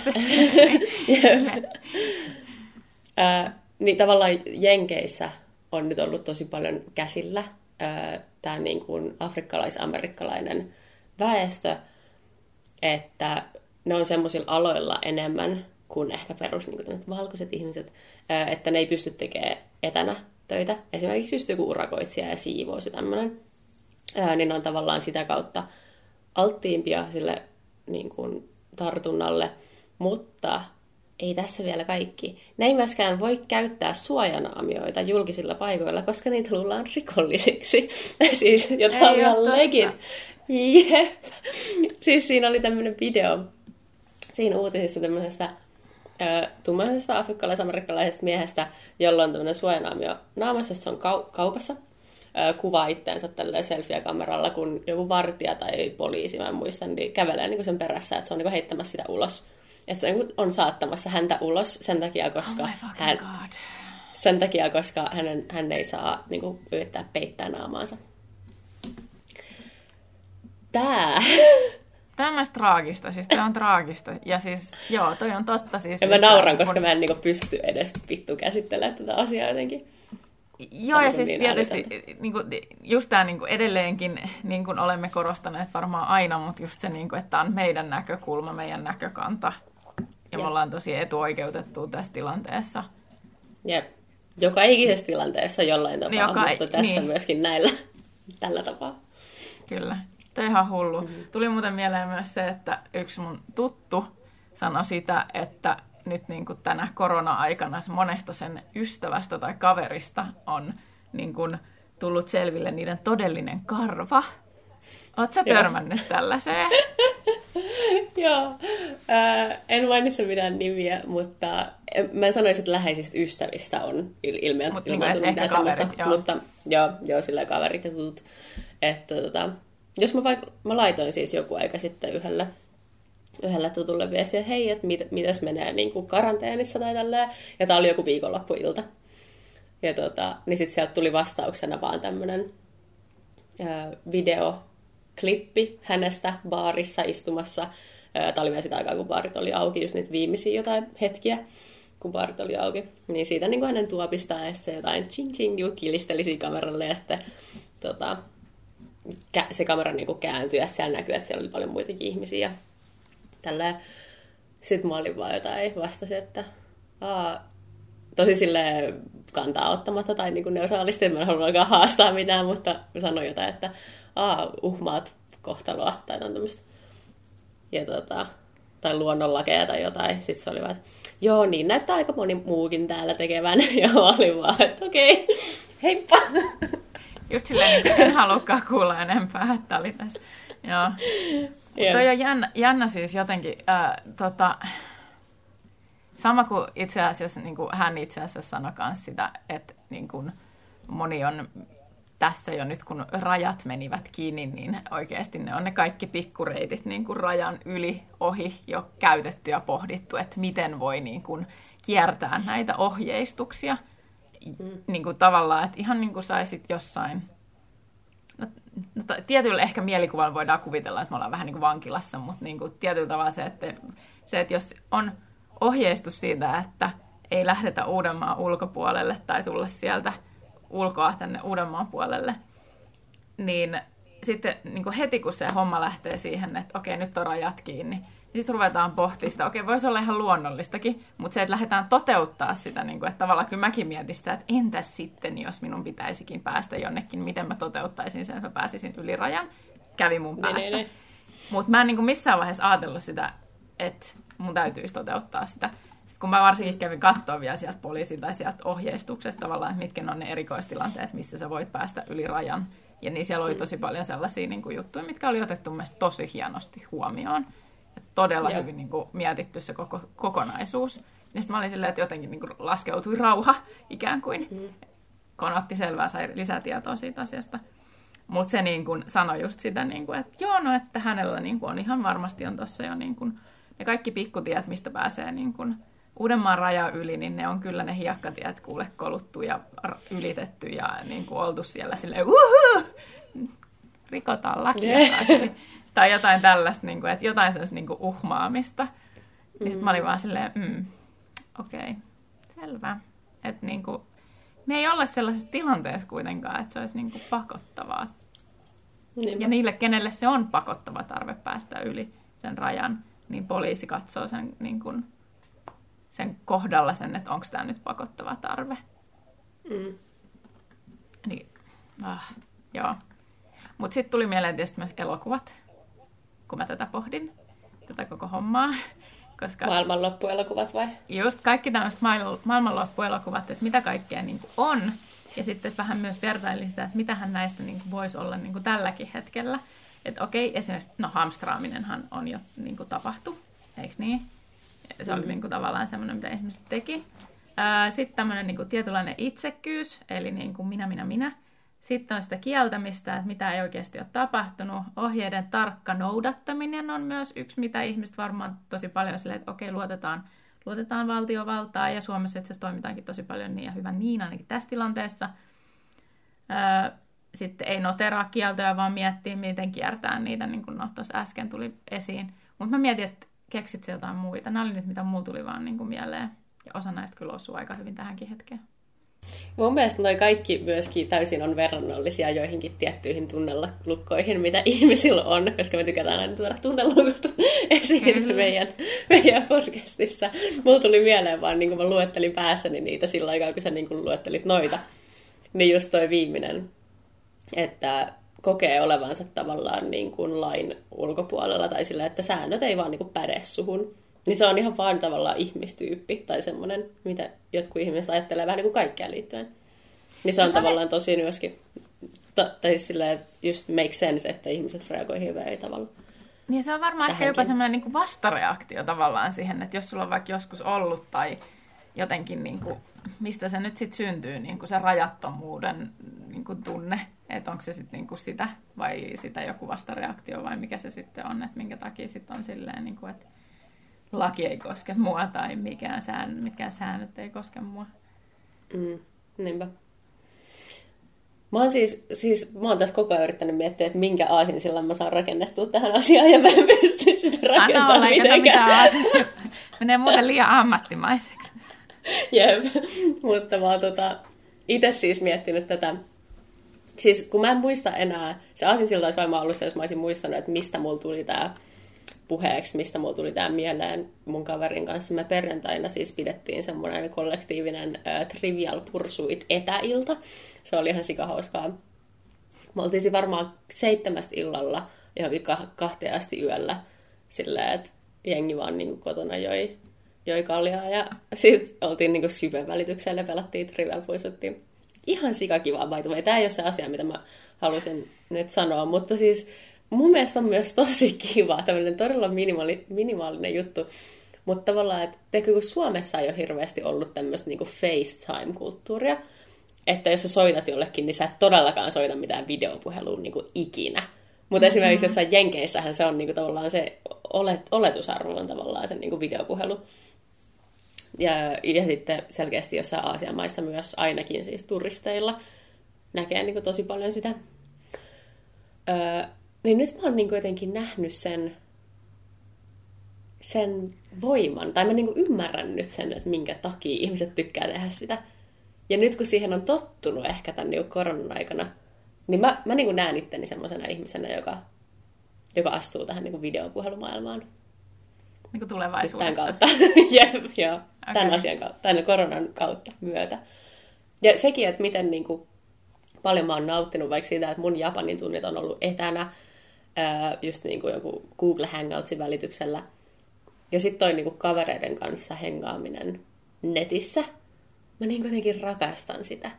Niin tavallaan Jenkeissä on nyt ollut tosi paljon käsillä tämä niin kuin afrikkalais-amerikkalainen väestö, että ne on semmoisilla aloilla enemmän kuin ehkä perus niin kuin valkoiset ihmiset, että ne ei pysty tekemään etänä töitä. Esimerkiksi just joku urakoitsija ja siivous ja tämmöinen, niin on tavallaan sitä kautta alttiimpia sille niin kuin tartunnalle, mutta ei tässä vielä kaikki. Ne ei myöskään voi käyttää suojanaamioita julkisilla paikoilla, koska niitä luullaan rikollisiksi. Siis jotain on legit. Jep. Siis siinä oli tämmöinen video siinä uutisissa tämmöisestä tummaisesta afrikkalais-amerikkalaisesta miehestä, jolla on tämmöinen suojanaamio naamassa, se on kaupassa. Kuvaa itteensä tälleen selfie-kameralla, kun joku vartija tai poliisi, mä en muista, niin kävelee niin kuin sen perässä, että se on niin kuin heittämässä sitä ulos. Että se on saattamassa häntä ulos sen takia, koska, hän ei saa niin kuin yrittää peittää naamaansa. Tämmöistä traagista, siis tämä on traagista. Ja siis, joo, toi on totta. Siis ja mä nauran, koska mä en niin kuin pysty edes vittu käsittelemään tätä asiaa jotenkin. Joo, ja siis niin tietysti niin kuin, just tämä niin kuin edelleenkin, niin kuin olemme korostaneet varmaan aina, mutta just se, niin kuin, että tämä on meidän näkökulma, meidän näkökanta. Ja me ollaan tosi etuoikeutettu tässä tilanteessa. Jep. Joka ikisessä tilanteessa jollain tapaa, mutta tässä niin. Myöskin näillä, tällä tapaa. Kyllä, tämä on ihan hullu. Mm-hmm. Tuli muuten mieleen myös se, että yksi mun tuttu sanoi sitä, että nyt niin kuin tänä korona-aikana monesta sen ystävästä tai kaverista on niin kuin tullut selville niiden todellinen karva. Oletko sä törmännyt tällaiseen? Joo. En mainitse mitään nimiä, mutta mä sanoisin, että läheisistä ystävistä on ilmaantunut mitään sellaista. Mutta joo, sillä kaverit ja tutut. Että, jos mä laitoin siis joku aika sitten yhdellä tutulle viestiä, että hei, että mitäs menee niin kuin karanteenissa tai tälleen. Ja tää oli joku viikonloppuilta. Ja niin sit sieltä tuli vastauksena vaan tämmönen videoklippi hänestä baarissa istumassa. Tää oli vielä sitä aikaa, kun baarit oli auki, just niitä viimeisiä jotain hetkiä, kun baarit oli auki. Niin siitä niin kuin hänen tuopistaan ja se jotain ching-ching kilisteli kameralle ja sitten se kamera niin kuin kääntyi ja siellä näkyi, että siellä oli paljon muitakin ihmisiä. Sitten mä olin vaan jotain, vastasin, että tosi silleen kantaa ottamatta tai niin kuin neutraalisti, en mä halua alkaa haastaa mitään, mutta sanoin jotain, että uhmaat kohtaloa tai tämmöistä. Ja tai luonnonlakeja tai jotain. Sitten se oli vaan, että joo, niin näyttää aika moni muukin täällä tekevän. Ja mä olin vaan, että okei, heippa! Just silleen, en halukkaan kuulla enempää, että oli tässä. Joo. Mutta on jännä siis jotenkin, sama kuin itse asiassa, niin kuin hän itse asiassa sanoi myös sitä, että niin kuin moni on tässä jo nyt, kun rajat menivät kiinni, niin oikeasti ne on ne kaikki pikkureitit niin kuin rajan yli, ohi jo käytetty ja pohdittu, että miten voi niin kuin kiertää näitä ohjeistuksia. Niin kuin tavallaan, että ihan niin kuin saisit jossain... No, tietyllä ehkä mielikuvalla voidaan kuvitella, että me ollaan vähän niin kuin vankilassa, mutta niin kuin tietyllä tavalla se, että jos on ohjeistus siitä, että ei lähdetä Uudenmaan ulkopuolelle tai tulla sieltä ulkoa tänne Uudenmaan puolelle, niin sitten niin kuin heti kun se homma lähtee siihen, että okei, nyt on rajat kiinni, niin sitten ruvetaan pohtimaan sitä. Okei, voisi olla ihan luonnollistakin, mutta se, että lähdetään toteuttaa sitä, niin kuin, että tavallaan kyllä mäkin mietin sitä, että entäs sitten, jos minun pitäisikin päästä jonnekin, miten mä toteuttaisin sen, että mä pääsisin yli rajan, kävi mun päässä. Mutta mä en niin kuin missään vaiheessa ajatellut sitä, että mun täytyisi toteuttaa sitä. Sitten kun mä varsinkin kävin katsoa vielä sieltä poliisin tai sieltä ohjeistuksesta tavallaan, että mitkä on ne erikoistilanteet, missä sä voit päästä yli rajan. Ja niin siellä oli tosi paljon sellaisia niin kuin juttuja, mitkä oli otettu mielestäni tosi hienosti huomioon. Ja todella hyvin niin kuin mietitty se koko kokonaisuus. Ja sitten mä olin silleen, että jotenkin niin kuin laskeutui rauha ikään kuin, kun otti selvää, sai lisätietoa siitä asiasta. Mutta se niin kuin sanoi just sitä, niin kuin, että joo, no että hänellä niin kuin on ihan varmasti on tuossa jo niin kuin ne kaikki pikkutiet, mistä pääsee niin kuin Uudenmaan raja yli, niin ne on kyllä ne hiekkatiet kuule koluttu ja ylitetty ja niin kuin oltu siellä silleen rikotaan lakia tai jotain tällaista, niin kuin, että jotain sellaista niin kuin uhmaamista. Ja sitten mä olin vaan silleen, okei, selvä. Että niin kuin, me ei olla sellaisessa tilanteessa kuitenkaan, että se olisi niin kuin pakottavaa. Niinpä. Ja niille, kenelle se on pakottava tarve päästä yli sen rajan, niin poliisi katsoo sen niin kuin sen kohdalla sen, että onko tämä nyt pakottava tarve. Niin, joo. Mutta sitten tuli mieleen tietysti myös elokuvat, kun mä tätä pohdin, tätä koko hommaa. Koska maailmanloppuelokuvat vai? Just kaikki tämmöiset maailmanloppuelokuvat, että mitä kaikkea niin kuin on. Ja sitten vähän myös vertailin sitä, että mitähän näistä niin kuin voisi olla niin kuin tälläkin hetkellä. Että okei, esimerkiksi hamstraaminenhan on jo niin kuin tapahtu, eikö niin? Se oli niin kuin tavallaan semmoinen, mitä ihmiset teki. Sitten tämmöinen niin kuin tietynlainen itsekkyys, eli niin kuin minä. Sitten on sitä kieltämistä, että mitä ei oikeasti ole tapahtunut. Ohjeiden tarkka noudattaminen on myös yksi, mitä ihmiset varmaan tosi paljon silleen, että okei, luotetaan valtiovaltaa. Ja Suomessa itse asiassa toimitaankin tosi paljon niin ja hyvä niin, ainakin tässä tilanteessa. Sitten ei noteraa kieltoja, vaan miettii, miten kiertää niitä, niin kuin tuossa äsken tuli esiin. Mutta mä mietin, että keksit se jotain muita? Nämä oli nyt, mitä mulla tuli vaan niin kuin mieleen. Ja osa näistä kyllä osuu aika hyvin tähänkin hetkeen. Mun mielestä noi kaikki myöskin täysin on verrannollisia joihinkin tiettyihin tunnelukkoihin, mitä ihmisillä on, koska me tykätään aina tuoda tunnelukot esiin meidän podcastissa. Mulla tuli mieleen vaan, niin kuin mä luettelin päässäni niitä sillä aikaa, kun sä niin kuin luettelit noita, niin just toi viimeinen, että kokee olevansa tavallaan niin kuin lain ulkopuolella tai sillä, että säännöt ei vaan niin kuin päde suhun. Niin se on ihan vaan tavallaan ihmistyyppi tai semmoinen, mitä jotkut ihmiset ajattelee vähän niin kuin kaikkea liittyen. Niin se on tavallaan tosi myöskin, tai silleen just make sense, että ihmiset reagoi hirveän eri tavalla. Niin se on varmaan ehkä jopa semmoinen niin kuin vastareaktio tavallaan siihen, että jos sulla on vaikka joskus ollut tai jotenkin, niin kuin, mistä se nyt sitten syntyy, niin kuin se rajattomuuden niin kuin tunne. Että onko se sitten niinku sitä vai sitä joku vastareaktio vai mikä se sitten on, että minkä takia sitten on silleen, niinku, että laki ei koske mua tai mikään säännöt ei koske mua. Niinpä. Mä oon tässä koko ajan yrittänyt miettiä, että minkä aasinsillan mä saan rakennettua tähän asiaan ja mä en pysty sitä rakentamaan mitenkään. Menee muuten liian ammattimaiseksi. Jep, mutta mä oon itse siis miettinyt tätä. Siis kun mä en muista enää, se aasinsilta olisi varmaan ollut se, jos mä olisin muistanut, että mistä mulla tuli tää puheeksi, mistä mulla tuli tää mieleen mun kaverin kanssa. Me perjantaina siis pidettiin semmoinen kollektiivinen Trivial Pursuit etäilta. Se oli ihan sikahauskaa. Me oltiin varmaan 7 illalla johonkin 2 asti yöllä silleen, että jengi vaan niin kuin kotona joi kaljaa ja sitten oltiin niin kuin syven välityksellä ja pelattiin Trivial Pursuitiin. Ihan sikakivaa, by the way. Tämä ei ole se asia, mitä mä halusin nyt sanoa, mutta siis mun mielestä on myös tosi kiva, tämmöinen todella minimaalinen juttu. Mutta tavallaan, että kun Suomessa ei ole hirveästi ollut tämmöistä niinku FaceTime-kulttuuria, että jos sä soitat jollekin, niin sä et todellakaan soita mitään videopuhelua niinku ikinä. Mutta esimerkiksi jossain Jenkeissähän se on niinku tavallaan se oletusarvo on tavallaan se niinku videopuhelu. Ja sitten selkeästi jossain Aasian maissa myös ainakin siis turisteilla näkee niinku tosi paljon sitä. Niin nyt mä oon niinku jotenkin nähnyt sen voiman, tai mä niinku ymmärrän nyt sen, että minkä takia ihmiset tykkää tehdä sitä. Ja nyt kun siihen on tottunut ehkä tämän niinku koronan aikana, niin mä niinku näen itteni semmoisena ihmisenä, joka astuu tähän niinku videopuhelumaailmaan. Niinku tulevaisuudessa? Nyt tämän kautta. Joo, okay. Tämän asian kautta, tämän koronan kautta myötä. Ja sekin, että miten niinku paljon mä oon nauttinut vaikka siitä, että mun Japanin tunnit on ollut etänä, just niinku joku Google Hangoutsin välityksellä. Ja sitten toi niinku kavereiden kanssa hengaaminen netissä. Mä niin kuitenkin rakastan sitä.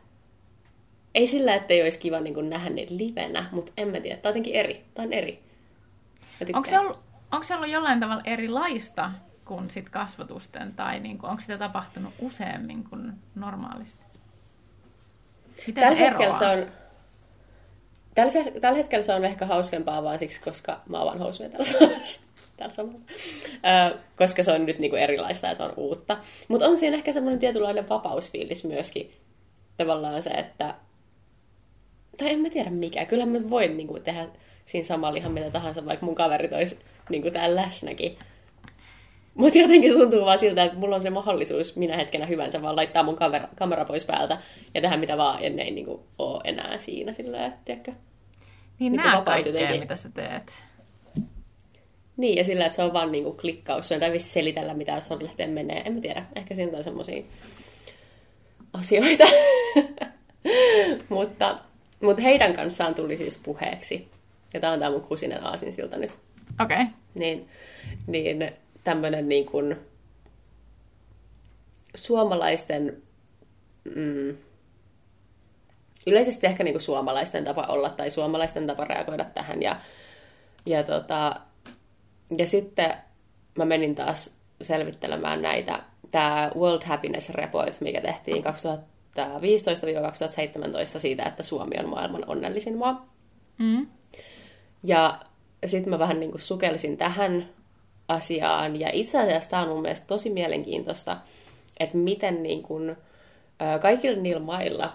Ei sillä, ettei olisi kiva niinku nähdä niitä livenä, mutta en mä tiedä. Tää on jotenkin eri. Tää on eri. Onko se ollut jollain tavalla erilaista kuin sit kasvatusten? Tai niinku, onko sitä tapahtunut useammin kuin normaalisti? Miten tällä se eroaa? Tällä hetkellä se on ehkä hauskempaa vaan siksi, koska mä oon housuja täällä samalla. Koska se on nyt niinku erilaista ja se on uutta. Mutta on siinä ehkä semmoinen tietynlainen vapausfiilis myöskin. Tavallaan se, että... Tai en mä tiedä mikä. Kyllähän mä voin niinku tehdä siinä samalla ihan mitä tahansa, vaikka mun kaverit olisi niinku täällä läsnäkin. Mutta jotenkin tuntuu vaan siltä, että mulla on se mahdollisuus minä hetkenä hyvänsä vaan laittaa mun kamera pois päältä ja tehdä mitä vaan, ja ne ei niinku ole enää siinä sillä, että... Niin nää kaikkea, mitä sä teet. Niin, ja sillä, että se on vaan niinku klikkaus. Se ei tarvitse selitellä, mitä jos on lähtee menee. En mä tiedä. Ehkä siinä on semmosia asioita. Mutta heidän kanssaan tuli siis puheeksi. Ja tää on tää mun kusinen aasinsilta nyt. Okei. Okay. Niin tämmönen niin kuin suomalaisten... yleisesti ehkä niin kuin suomalaisten tapa olla tai suomalaisten tapa reagoida tähän. Ja sitten mä menin taas selvittelemään näitä. Tämä World Happiness Report, mikä tehtiin 2015-2017 siitä, että Suomi on maailman onnellisin maa. Mm. Ja sitten mä vähän niin kuin sukelsin tähän asiaan. Ja itse asiassa tämä on mun mielestä tosi mielenkiintoista, että miten niin kuin kaikilla niillä mailla,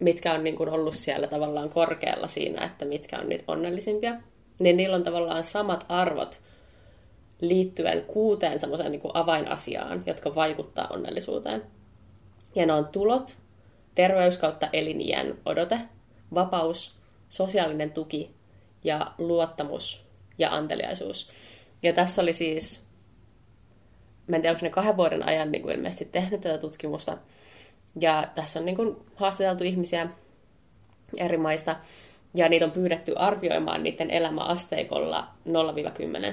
mitkä on niin kuin ollut siellä tavallaan korkealla siinä, että mitkä on niitä onnellisimpia, niin niillä on tavallaan samat arvot liittyen 6 semmoiseen niin kuin avainasiaan, jotka vaikuttaa onnellisuuteen. Ja ne on tulot, terveys kautta eliniän odote, vapaus, sosiaalinen tuki ja luottamus ja anteliaisuus. Ja tässä oli siis, mä en tiedä, onko ne 2 vuoden ajan niin kuin ilmeisesti tehnyt tätä tutkimusta, ja tässä on niin kuin haastateltu ihmisiä eri maista, ja niitä on pyydetty arvioimaan niiden elämäasteikolla 0-10.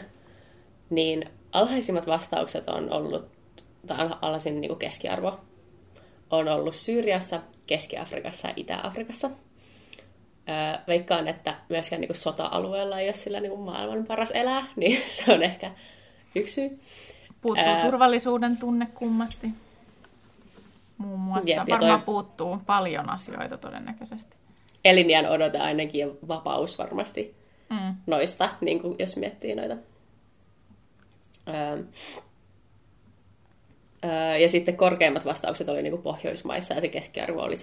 Niin alhaisimmat vastaukset on ollut, tai alhaisin niin kuin keskiarvo, on ollut Syyriassa, Keski-Afrikassa ja Itä-Afrikassa. Veikkaan, että myöskään niin kuin sota-alueella ei ole sillä niin kuin maailman paras elää, niin se on ehkä yksi syy. Puuttuu turvallisuuden tunne kummasti. Muun muassa varmaan puuttuu paljon asioita todennäköisesti. Eliniän odote ainakin ja vapaus varmasti noista, niin kuin jos miettii noita. Ja sitten korkeimmat vastaukset oli niin kuin Pohjoismaissa ja se keskiarvo oli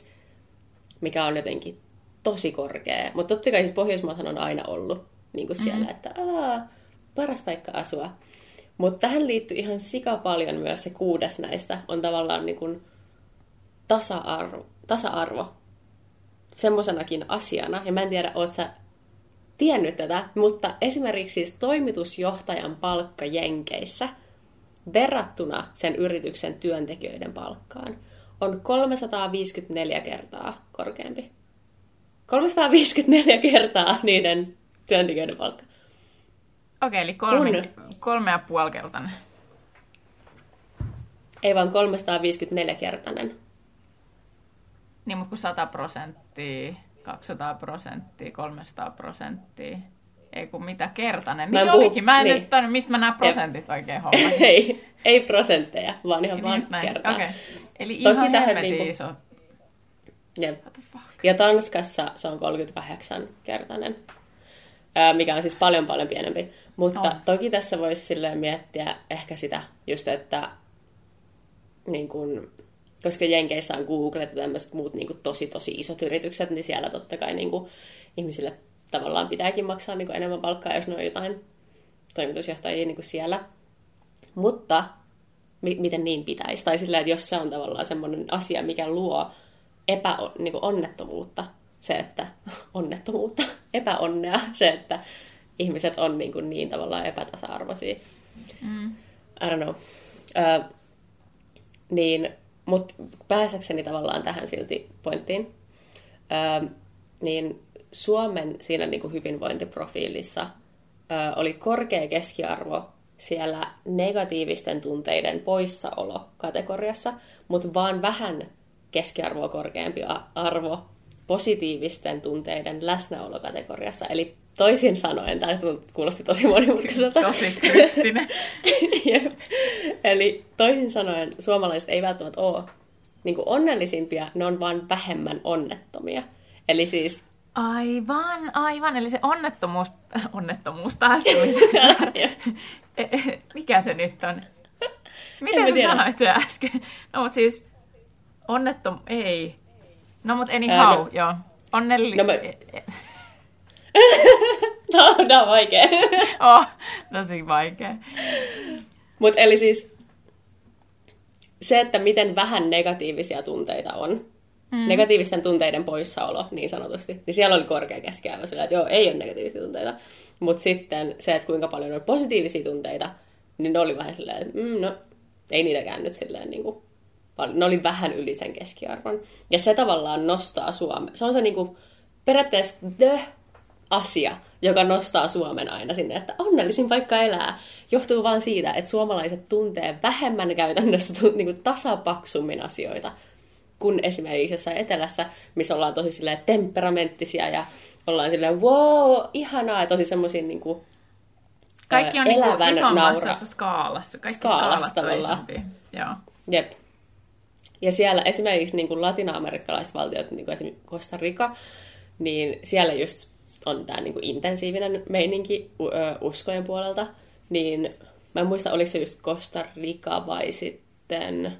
7,5, mikä on jotenkin tosi korkea. Mutta totta kai siis Pohjoismaathan on aina ollut niin kuin siellä, että paras paikka asua. Mutta tähän liittyy ihan sika paljon myös se 6 näistä, on tavallaan niin kuin tasa-arvo semmoisenakin asiana. Ja mä en tiedä, oot sä tiennyt tätä, mutta esimerkiksi siis toimitusjohtajan palkka Jenkeissä verrattuna sen yrityksen työntekijöiden palkkaan on 354 kertaa korkeampi. 354 kertaa niiden työntekijöiden palkka. Okei, eli 3,5-kertainen. Ei vaan 354-kertainen. Niin, mutta kun 100%... 200%, 300%. Ei kun mitä kertainen. Niin olikin. Mä en nyt tonne, mistä mä nämä prosentit oikein hommasin. Ei prosentteja, vaan ihan vaan kertaa. Okay. Eli toki ihan hemmetin niinku iso. Yeah. Ja Tanskassa se on 38-kertainen, mikä on siis paljon pienempi. Mutta toki tässä voisi silleen miettiä ehkä sitä just, että niin kun, koska Jenkeissä on Googlet ja tämmöiset muut niin kun tosi isot yritykset, niin siellä totta kai niin kun ihmisille tavallaan pitääkin maksaa niin kun enemmän palkkaa, jos ne on jotain toimitusjohtajia niin kun siellä. Mutta miten niin pitäisi? Tai silleen, että jos se on tavallaan semmoinen asia, mikä luo epäonnea, se, että ihmiset on niin tavallaan epätasa-arvoisia. Mm. I don't know. Niin, mutta pääsäkseni tavallaan tähän silti pointtiin, niin Suomen siinä niin kuin hyvinvointiprofiilissa oli korkea keskiarvo siellä negatiivisten tunteiden poissaolo-kategoriassa, mutta vaan vähän keskiarvoa korkeampi arvo positiivisten tunteiden läsnäolokategoriassa. Eli toisin sanoen, tämä kuulosti tosi monimutkaiselta. Tosi kryptinen. Eli toisin sanoen suomalaiset ei välttämättä ole niin kuin onnellisimpia, ne on vaan vähemmän onnettomia. Eli siis Aivan. Eli se onnettomuus taas tuli. Mikä se nyt on? Miten sä sanoit se äsken? No mutta siis ei. No mut anyhow, joo. No mä tää on vaikee. Tosi vaikee. Mut eli siis se, että miten vähän negatiivisia tunteita on. Mm. Negatiivisten tunteiden poissaolo, niin sanotusti. Niin siellä oli korkea keskiarvo sillä, että joo, ei ole negatiivisia tunteita. Mut sitten se, että kuinka paljon on positiivisia tunteita, niin ne oli vähän silleen, että ei niitäkään nyt silleen niinku paljon. Ne oli vähän yli sen keskiarvon. Ja se tavallaan nostaa Suomen. Se on se niinku periaatteessa asia, joka nostaa Suomen aina sinne, että onnellisin paikka elää. Johtuu vaan siitä, että suomalaiset tuntee vähemmän käytännössä niinku tasapaksummin asioita kuin esimerkiksi jossain etelässä, missä ollaan tosi silleen temperamenttisia ja ollaan silleen wow, ihanaa ja tosi semmoisia niinku kaikki on elävän niinku isommassa skaalassa. Kaikki skaalat tavallaan. Joo. Jep. Ja siellä esimerkiksi niin kuin latina-amerikkalaiset valtiot, niin kuin esimerkiksi Costa Rica, niin siellä just on tämä niin kuin intensiivinen meininki uskojen puolelta. Niin mä en muista, oliko se just Costa Rica vai sitten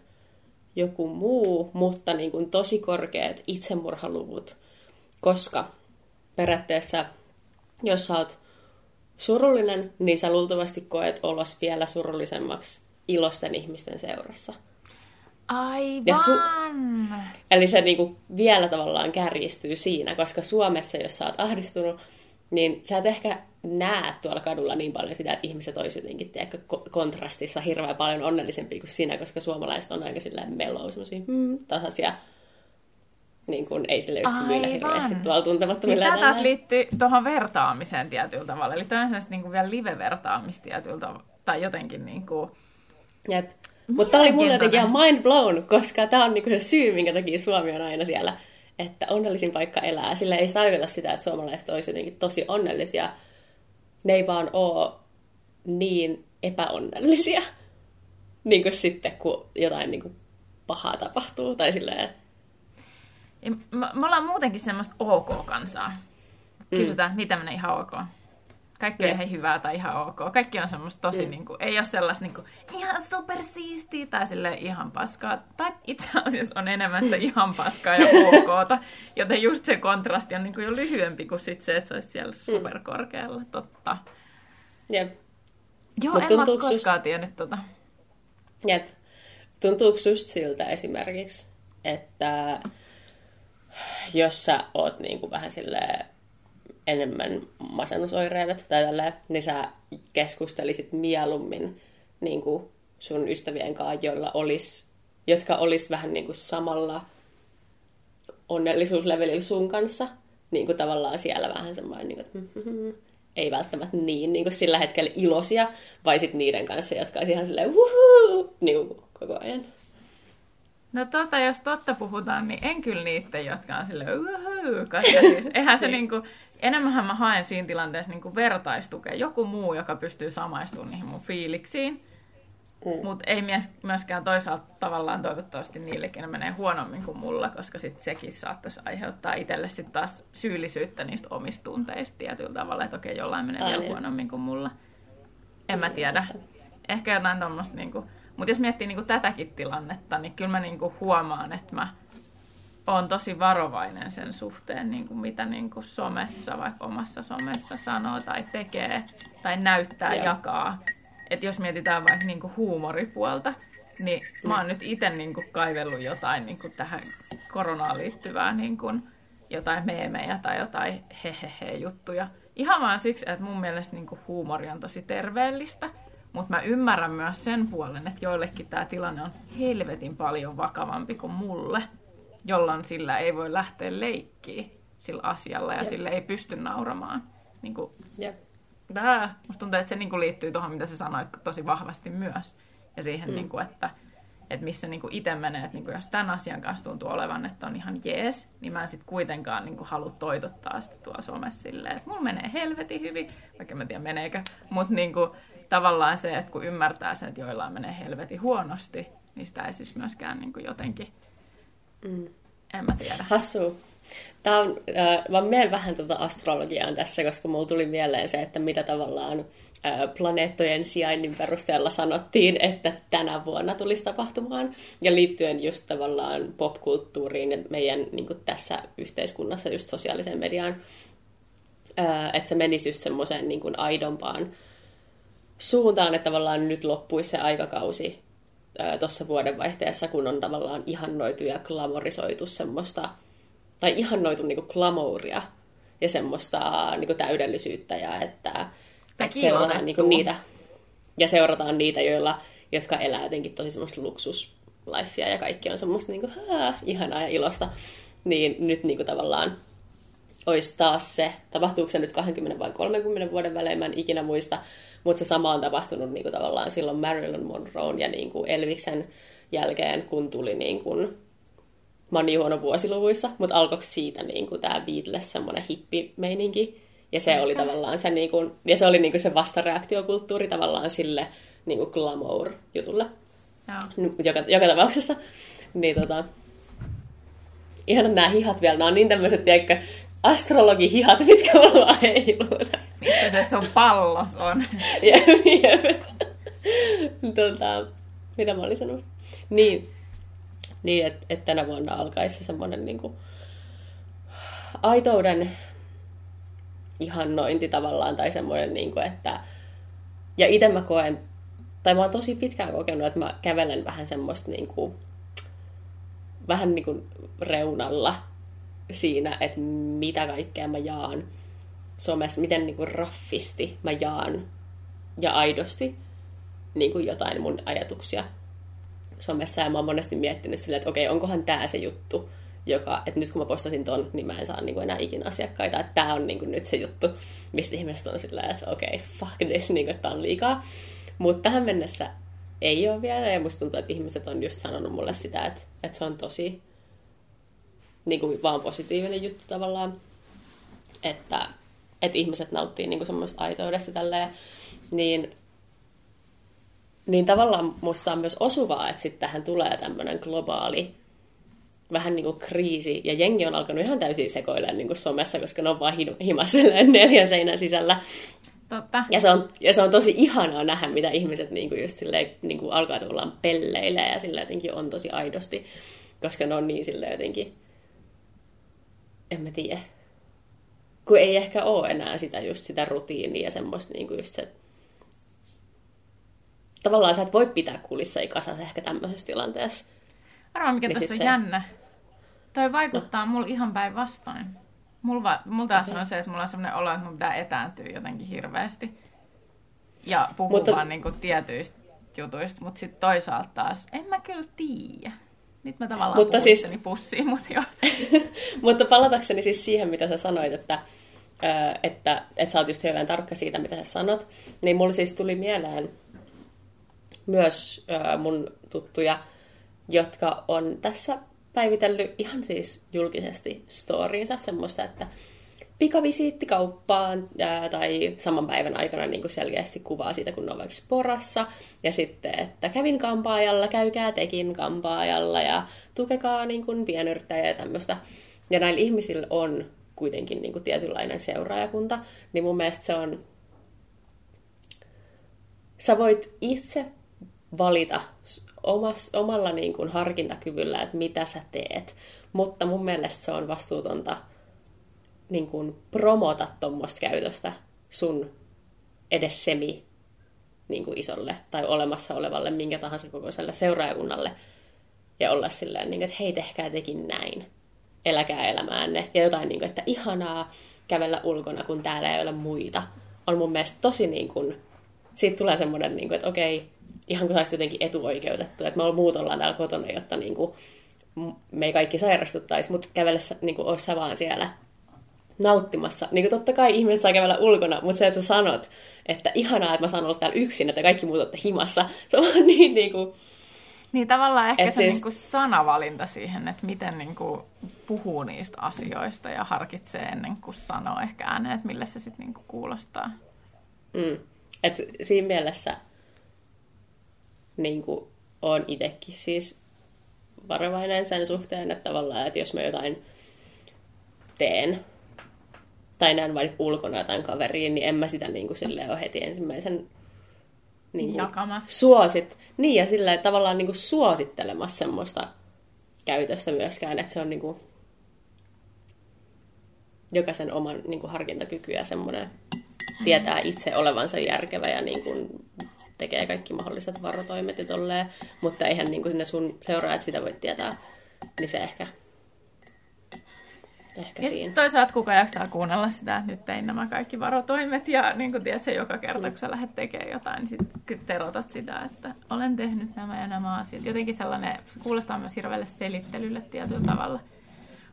joku muu, mutta niin kuin tosi korkeat itsemurhaluvut. Koska periaatteessa, jos sä oot surullinen, niin sä luultavasti koet olos vielä surullisemmaksi ilosten ihmisten seurassa. Aivan! Eli se niinku vielä tavallaan kärjistyy siinä, koska Suomessa, jos sä oot ahdistunut, niin sä et ehkä näe tuolla kadulla niin paljon sitä, että ihmiset olisi jotenkin kontrastissa hirveän paljon onnellisempia kuin sinä, koska suomalaiset on aika silleen mellow, semmosia tasaisia, niin kun ei sille just myydä hirveästi tuolla tuntemattomilla. Tämä taas liittyy tuohon vertaamiseen tietyllä tavalla, eli toinen sellaista niinku vielä live-vertaamista tietyllä tavalla, tai jotenkin niinku jep. Mutta tämä oli mulle jotenkin ihan mind blown, koska tämä on niinku se syy, minkä takia Suomi on aina siellä, että onnellisin paikka elää. Sillä ei tarkoita sitä, että suomalaiset olisi jotenkin tosi onnellisia. Ne ei vaan ole niin epäonnellisia, niin kuin sitten, kun jotain niin kuin pahaa tapahtuu. Tai silleen. Me ollaan muutenkin semmoista ok-kansaa. Kysytään, mitä menee ihan ok. Kaikki on ihan hyvää tai ihan ok. Kaikki on semmoista tosi, niinku, ei ole sellaista niinku, ihan supersiistiä tai silleen ihan paskaa. Tai itse asiassa on enemmän sitä ihan paskaa ja okta. Joten just se kontrasti on niinku jo lyhyempi kuin sit se, että se olisi siellä superkorkealla. Totta. Jep. Joo, en mä koskaan tiennyt tota. Jep. Tuntuuko just siltä esimerkiksi, että jos sä oot niinku vähän silleen enemmän masennusoireilet tai tälleen, niin sä keskustelisit mieluummin niin kuin sun ystävien kanssa, jotka olis vähän niin kuin samalla onnellisuuslevelillä sun kanssa. Niin kuin tavallaan siellä vähän semmoinen, niin kuin, että ei välttämättä niin kuin sillä hetkellä iloisia, vai sitten niiden kanssa, jotka olisi ihan silleen niin kuin koko ajan. No jos totta puhutaan, niin en kyllä niitä, jotka on silleen, koska siis eihän se niinku, enemmänhän mä haen siinä tilanteessa niinku vertaistukea, joku muu, joka pystyy samaistumaan niihin mun fiiliksiin, mutta ei myöskään toisaalta tavallaan toivottavasti niillekin menee huonommin kuin mulla, koska sit sekin saattaisi aiheuttaa itselle sit taas syyllisyyttä niistä omista tunteista tietyllä tavalla, että okei, jollain menee vielä huonommin kuin mulla. En mä tiedä. Ehkä jotain tommoista niinku. Mutta jos miettii niinku tätäkin tilannetta, niin kyllä mä niinku huomaan, että mä oon tosi varovainen sen suhteen, niinku mitä niinku somessa, vaikka omassa somessa sanoo tai tekee tai näyttää, jakaa. Että jos mietitään vaikka niinku huumoripuolta, niin mä oon nyt itse niinku kaivellut jotain niinku tähän koronaan liittyvää, niinku, jotain meemejä tai jotain hehehe-juttuja. Ihan vaan siksi, että mun mielestä niinku huumori on tosi terveellistä. Mutta mä ymmärrän myös sen puolen, että joillekin tämä tilanne on helvetin paljon vakavampi kuin mulle, jolloin sillä ei voi lähteä leikkiin sillä asialla ja sillä ei pysty nauramaan. Niin kuin, musta tuntuu, että se niin kuin liittyy tuohon, mitä sä sanoit, tosi vahvasti myös. Ja siihen, niin kuin, että missä niin kuin itse menee, että niin kuin jos tämän asian kanssa tuntuu olevan, että on ihan jees, niin mä en sitten kuitenkaan niin kuin halua toitottaa sitä tuolla somessa silleen, että mulla menee helvetin hyvin, vaikka mä en tiedä meneekö, mutta niin kuin, tavallaan se, että kun ymmärtää sen, että joillain menee helvetin huonosti, niin sitä ei siis myöskään niin kuin jotenkin, en mä tiedä. Hassua. Mä menen vähän astrologiaan tässä, koska mulla tuli mieleen se, että mitä tavallaan planeettojen sijainnin perusteella sanottiin, että tänä vuonna tulisi tapahtumaan. Ja liittyen just tavallaan popkulttuuriin ja meidän niin kuin tässä yhteiskunnassa just sosiaaliseen mediaan, että se menisi just semmoiseen niin kuin aidompaan suuntaan, että tavallaan nyt loppuisi se aikakausi tuossa vuodenvaihteessa, kun on tavallaan ihannoitu ja glamorisoitu semmoista, tai ihannoitu niinku glamouria ja semmoista niinku täydellisyyttä ja että seurataan niinku niitä ja seurataan niitä, jotka elää jotenkin tosi semmoista luksuslifea ja kaikki on semmoista niinku ihanaa ja ilosta, niin nyt niinku tavallaan olisi taas se, tapahtuuko se nyt 20 vai 30 vuoden välein, mä en ikinä muista, mutta se sama on tapahtunut niin kuin tavallaan silloin Marilyn Monroen ja niin kuin Elviksen jälkeen, kun tuli, niin kuin, mä oon niin huono vuosiluvuissa, mutta alkoiko siitä niin kuin tämä Beatles semmoinen hippimeininki, ja se oli tavallaan se, niin kuin, ja se oli niin kuin se vastareaktiokulttuuri tavallaan sille niin kuin glamour-jutulle, joka tapauksessa, niin ihan nämä hihat vielä, nämä on niin tämmöiset, tiedätkö, astrologihihat, mitkä mulla heiluuta. Mistä se on pallos on. Mitä mä olin sanonut? Niin että tänä vuonna alkaisi se semmoinen niinku aitouden ihannointi tavallaan, tai semmoinen niinku, että ja itse mä koen, tai mä oon tosi pitkään kokenut, että mä kävelen vähän semmoista niinku vähän niinku reunalla siinä, että mitä kaikkea mä jaan somessa, miten niinku raffisti mä jaan ja aidosti niinku jotain mun ajatuksia somessa. Ja mä oon monesti miettinyt silleen, että okei, onkohan tää se juttu, joka, että nyt kun mä postasin ton, niin mä en saa niinku enää ikinä asiakkaita, että tää on niinku nyt se juttu, mistä ihmiset on silleen, että okei, fuck this, niinku, tää on liikaa. Mutta tähän mennessä ei ole vielä, ja musta tuntuu, että ihmiset on just sanonut mulle sitä, että se on tosi niin kuin vaan positiivinen juttu tavallaan, että ihmiset nauttii niin kuin semmoista aitoudesta tälleen, niin tavallaan musta on myös osuvaa, että sitten tähän tulee tämmöinen globaali vähän niin kuin kriisi, ja jengi on alkanut ihan täysin sekoilemaan niin kuin somessa, koska ne on vaan himassa 4 seinän sisällä. Totta. Ja se on tosi ihanaa nähdä, mitä ihmiset niin kuin just silleen, niin kuin alkaa tavallaan pelleilee ja sillä jotenkin on tosi aidosti, koska ne on niin silleen jotenkin, en mä tiedä, kun ei ehkä ole enää sitä rutiinia ja semmoista niin kuin just se, tavallaan sä et voi pitää kulissa ei kasassa ehkä tämmöisessä tilanteessa. Arvaa, mikä niin tässä on se jännä. Toi vaikuttaa mulle ihan päinvastoin. Mulla taas on se, että mulla on sellainen olo, että mun pitää etääntyä jotenkin hirveästi ja puhua vaan niinku tietyistä jutuista, mutta sitten toisaalta taas en mä kyllä tiedä. Nyt mä tavallaan puhuin siis pussiin, mutta joo. Mutta palatakseni siis siihen, mitä sä sanoit, että sä oot just hyvän tarkka siitä, mitä sä sanot, niin mulla siis tuli mieleen myös mun tuttuja, jotka on tässä päivitellyt ihan siis julkisesti storinsa semmoista, että pikavisiitti kauppaan tai saman päivän aikana niin kuin selkeästi kuvaa siitä, kun on vaikka Porassa. Ja sitten, että kävin kampaajalla, käykää tekin kampaajalla ja tukekaa niin kuin pienyrittäjää ja tämmöistä. Ja näillä ihmisillä on kuitenkin niin kuin tietynlainen seuraajakunta. Niin mun mielestä se on... Sä voit itse valita omalla niin kuin harkintakyvyllä, että mitä sä teet. Mutta mun mielestä se on vastuutonta niin kuin promota tuommoista käytöstä sun edes semi niin kuin isolle tai olemassa olevalle, minkä tahansa kokoiselle seuraajakunnalle. Ja olla silleen, niin kuin, että hei, tehkää tekin näin. Eläkää elämäänne. Ja jotain, niin kuin, että ihanaa kävellä ulkona, kun täällä ei ole muita. On mun mielestä tosi, niin kuin, siitä tulee semmoinen, niin kuin, että okei, ihan kun saisi jotenkin etuoikeutettua. Että me muut ollaan täällä kotona, jotta niin kuin, me ei kaikki sairastuttaisi, mutta kävellessä niin kuin, ois sä vaan siellä nauttimassa. Niin kuin totta kai ihmiset saa kävellä ulkona, mutta se, että sä sanot, että ihanaa, että mä saan olla täällä yksin, että kaikki muut olette himassa. Se on niin niinku... Niin tavallaan ehkä se siis... niinku sanavalinta siihen, että miten niinku puhuu niistä asioista ja harkitsee ennen kuin sanoo ehkä ääneen, että millä se sitten niinku kuulostaa. Mm. Et siinä mielessä niinku on itsekin siis varovainen sen suhteen, että tavallaan, että jos mä jotain teen tai näen vaikka ulkona jotain kaveriin, niin en mä sitä niin kuin silleen ole heti ensimmäisen niin niin, ja silleen tavallaan niin kuin suosittelemassa semmoista käytöstä myöskään, että se on niin kuin jokaisen oman niin kuin harkintakyky ja semmoinen tietää itse olevansa järkevä ja niin kuin tekee kaikki mahdolliset varotoimet ja tolleen, mutta eihän niin kuin sinne sun seuraajat sitä voi tietää, niin se ehkä siinä. Toisaalta kuka jaksaa kuunnella sitä, että nyt tein nämä kaikki varotoimet ja niin kun tiedät, joka kerta, kun sä lähdet tekemään jotain, niin sitten terotat sitä, että olen tehnyt nämä ja nämä asiat. Jotenkin sellainen, se kuulostaa myös hirveälle selittelylle tietyllä tavalla.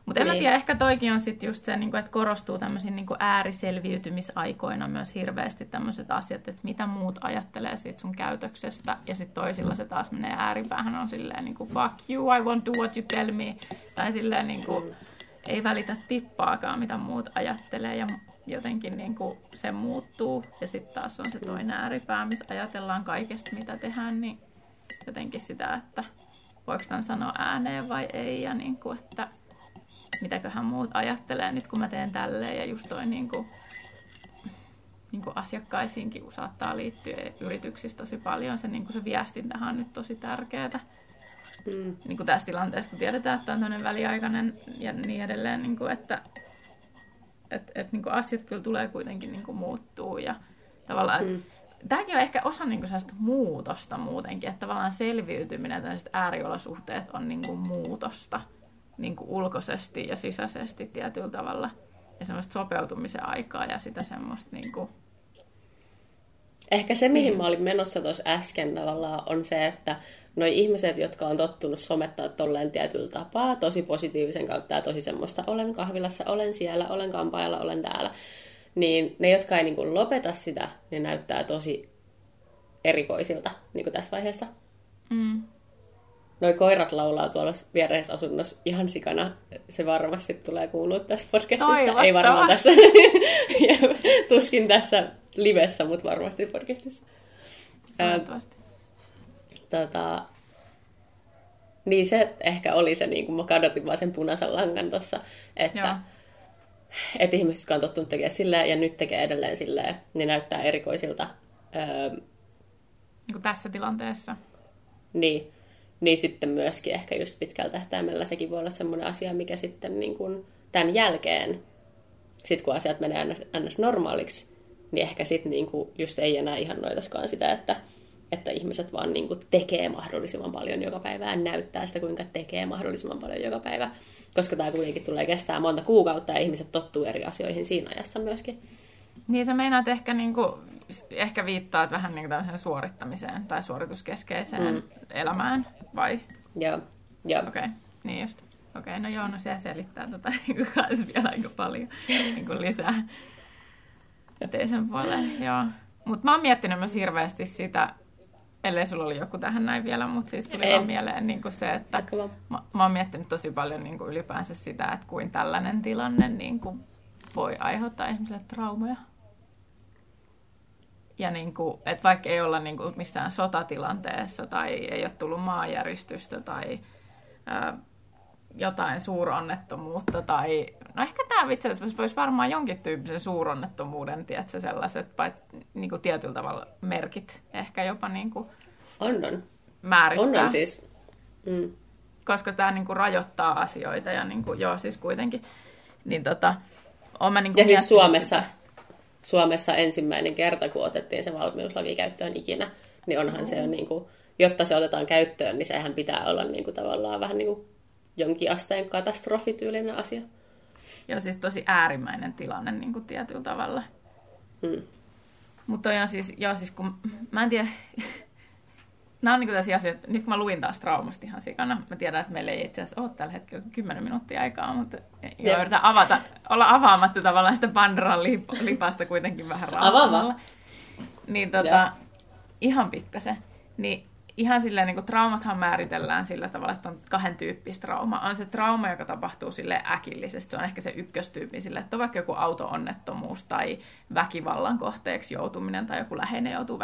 Mutta en mä tiedä, ehkä toikin on sitten just se, että korostuu tämmöisiä ääriselviytymisaikoina myös hirveästi tämmöiset asiat, että mitä muut ajattelee siitä sun käytöksestä. Ja sitten toisilla se taas menee ääripäähän, on silleen niin kuin, fuck you, I won't do what you tell me. Tai silleen niin kuin... Ei välitä tippaakaan, mitä muut ajattelee ja jotenkin niin kuin se muuttuu. Ja sitten taas on se toinen ääripää, missä ajatellaan kaikesta, mitä tehdään, niin jotenkin sitä, että voiko tämän sanoa ääneen vai ei. Ja niin kuin, että mitäköhän muut ajattelee nyt, kun mä teen tälleen. Ja just toi niin kuin asiakkaisiinkin saattaa liittyä yrityksissä tosi paljon. Se, niin kuin se viestintähän on nyt tosi tärkeää. Mm. Niin kuin tässä tilanteessa, kun tiedetään, että on tämmöinen väliaikainen ja niin edelleen, niin kuin, että niin kuin asiat kyllä tulee kuitenkin niin kuin muuttuu. Ja tavallaan, että tämäkin on ehkä osa niin kuin sellaista muutosta muutenkin, että tavallaan selviytyminen, tällaiset ääriolosuhteet on niin kuin muutosta niin kuin ulkoisesti ja sisäisesti tietyllä tavalla. Ja semmoista sopeutumisen aikaa ja sitä semmoista... Niin kuin... Ehkä se, mihin mä olin menossa tuossa äsken tavallaan, on se, että noi ihmiset, jotka on tottunut somettaa tolleen tietyllä tapaa, tosi positiivisen kautta ja tosi semmoista, olen kahvilassa, olen siellä, olen kampaajalla, olen täällä, niin ne, jotka ei niin kuin lopeta sitä, ne näyttää tosi erikoisilta niin kuin tässä vaiheessa. Mm. Noi koirat laulaa tuolla viereisessä asunnossa ihan sikana. Se varmasti tulee kuulua tässä podcastissa. Ei varmaan tässä. Tuskin tässä livessä, mutta varmasti podcastissa. Niin se ehkä oli se, niin kuin mä kadotin vaan sen punaisen langan tuossa, että et ihmiset, jotka on tottunut tekemään silleen ja nyt tekee edelleen silleen, niin näyttää erikoisilta. Niin kuin tässä tilanteessa. Niin sitten myöskin ehkä just pitkällä tähtäimellä sekin voi olla semmoinen asia, mikä sitten niin kuin tämän jälkeen, sit kun asiat menee ns. Normaaliksi, niin ehkä sitten niin kuin just ei enää ihan noitaskaan sitä, että ihmiset vaan niin kuin tekee mahdollisimman paljon joka päivä ja näyttää sitä, kuinka tekee mahdollisimman paljon joka päivä. Koska tämä kuitenkin tulee kestää monta kuukautta ja ihmiset tottuu eri asioihin siinä ajassa myöskin. Niin sä meinaat ehkä, niin kuin, ehkä viittaat vähän niin kuin tämmöiseen suorittamiseen tai suorituskeskeiseen elämään, vai? Joo. Okei, niin just. Okei, no joo, no se selittää tätä kanssa vielä aika paljon niin kuin lisää. Teisen puoleen, joo. Mutta mä oon miettinyt myös hirveästi sitä, Ellei sulla oli joku tähän näin vielä, mutta siis tuli vaan mieleen niin kuin se, että mä oon miettinyt tosi paljon niin kuin ylipäänsä sitä, että kuin tällainen tilanne niin kuin voi aiheuttaa ihmisille traumoja. Ja niin kuin, että vaikka ei olla niin kuin missään sotatilanteessa tai ei ole tullut maanjäristystä tai jotain suuronnettomuutta tai... No ehkä tämä vitsi voisi varmaan jonkin tyyppisen suuronnettomuuden, tiedätkö, sellaiset niin kuin tietyllä tavalla merkit ehkä jopa niin kuin määrittää. On siis. Mm. Koska tämä niin kuin rajoittaa asioita ja niin kuin, joo siis kuitenkin. Niin olen mä niin kuin ja siis Suomessa ensimmäinen kerta, kun otettiin se valmiuslaki käyttöön ikinä, niin onhan se on niin kuin, jotta se otetaan käyttöön, niin sehän pitää olla niin kuin tavallaan vähän niin kuin jonkin asteen katastrofityylinen asia. Joo, siis tosi äärimmäinen tilanne niin kuin tietyllä tavalla. Mm. Mutta siis kun mä en tiedä, nämä on niin kuin tässä asioita, nyt kun mä luin taas traumasta ihan sikana, mä tiedän, että meillä ei itse asiassa ole tällä hetkellä 10 minuuttia aikaa, mutta yritän olla avaamatta tavallaan sitä Pandoran lipasta kuitenkin vähän rauhoittamalla. Niin ihan pikkasen. Niin ihan silleen, niin kuin traumathan määritellään sillä tavalla, että on 2 tyyppistä traumaa. On se trauma, joka tapahtuu silleen äkillisesti. Se on ehkä se ykköstyyppi silleen, että on vaikka joku auto-onnettomuus tai väkivallan kohteeksi joutuminen tai joku läheinen joutuu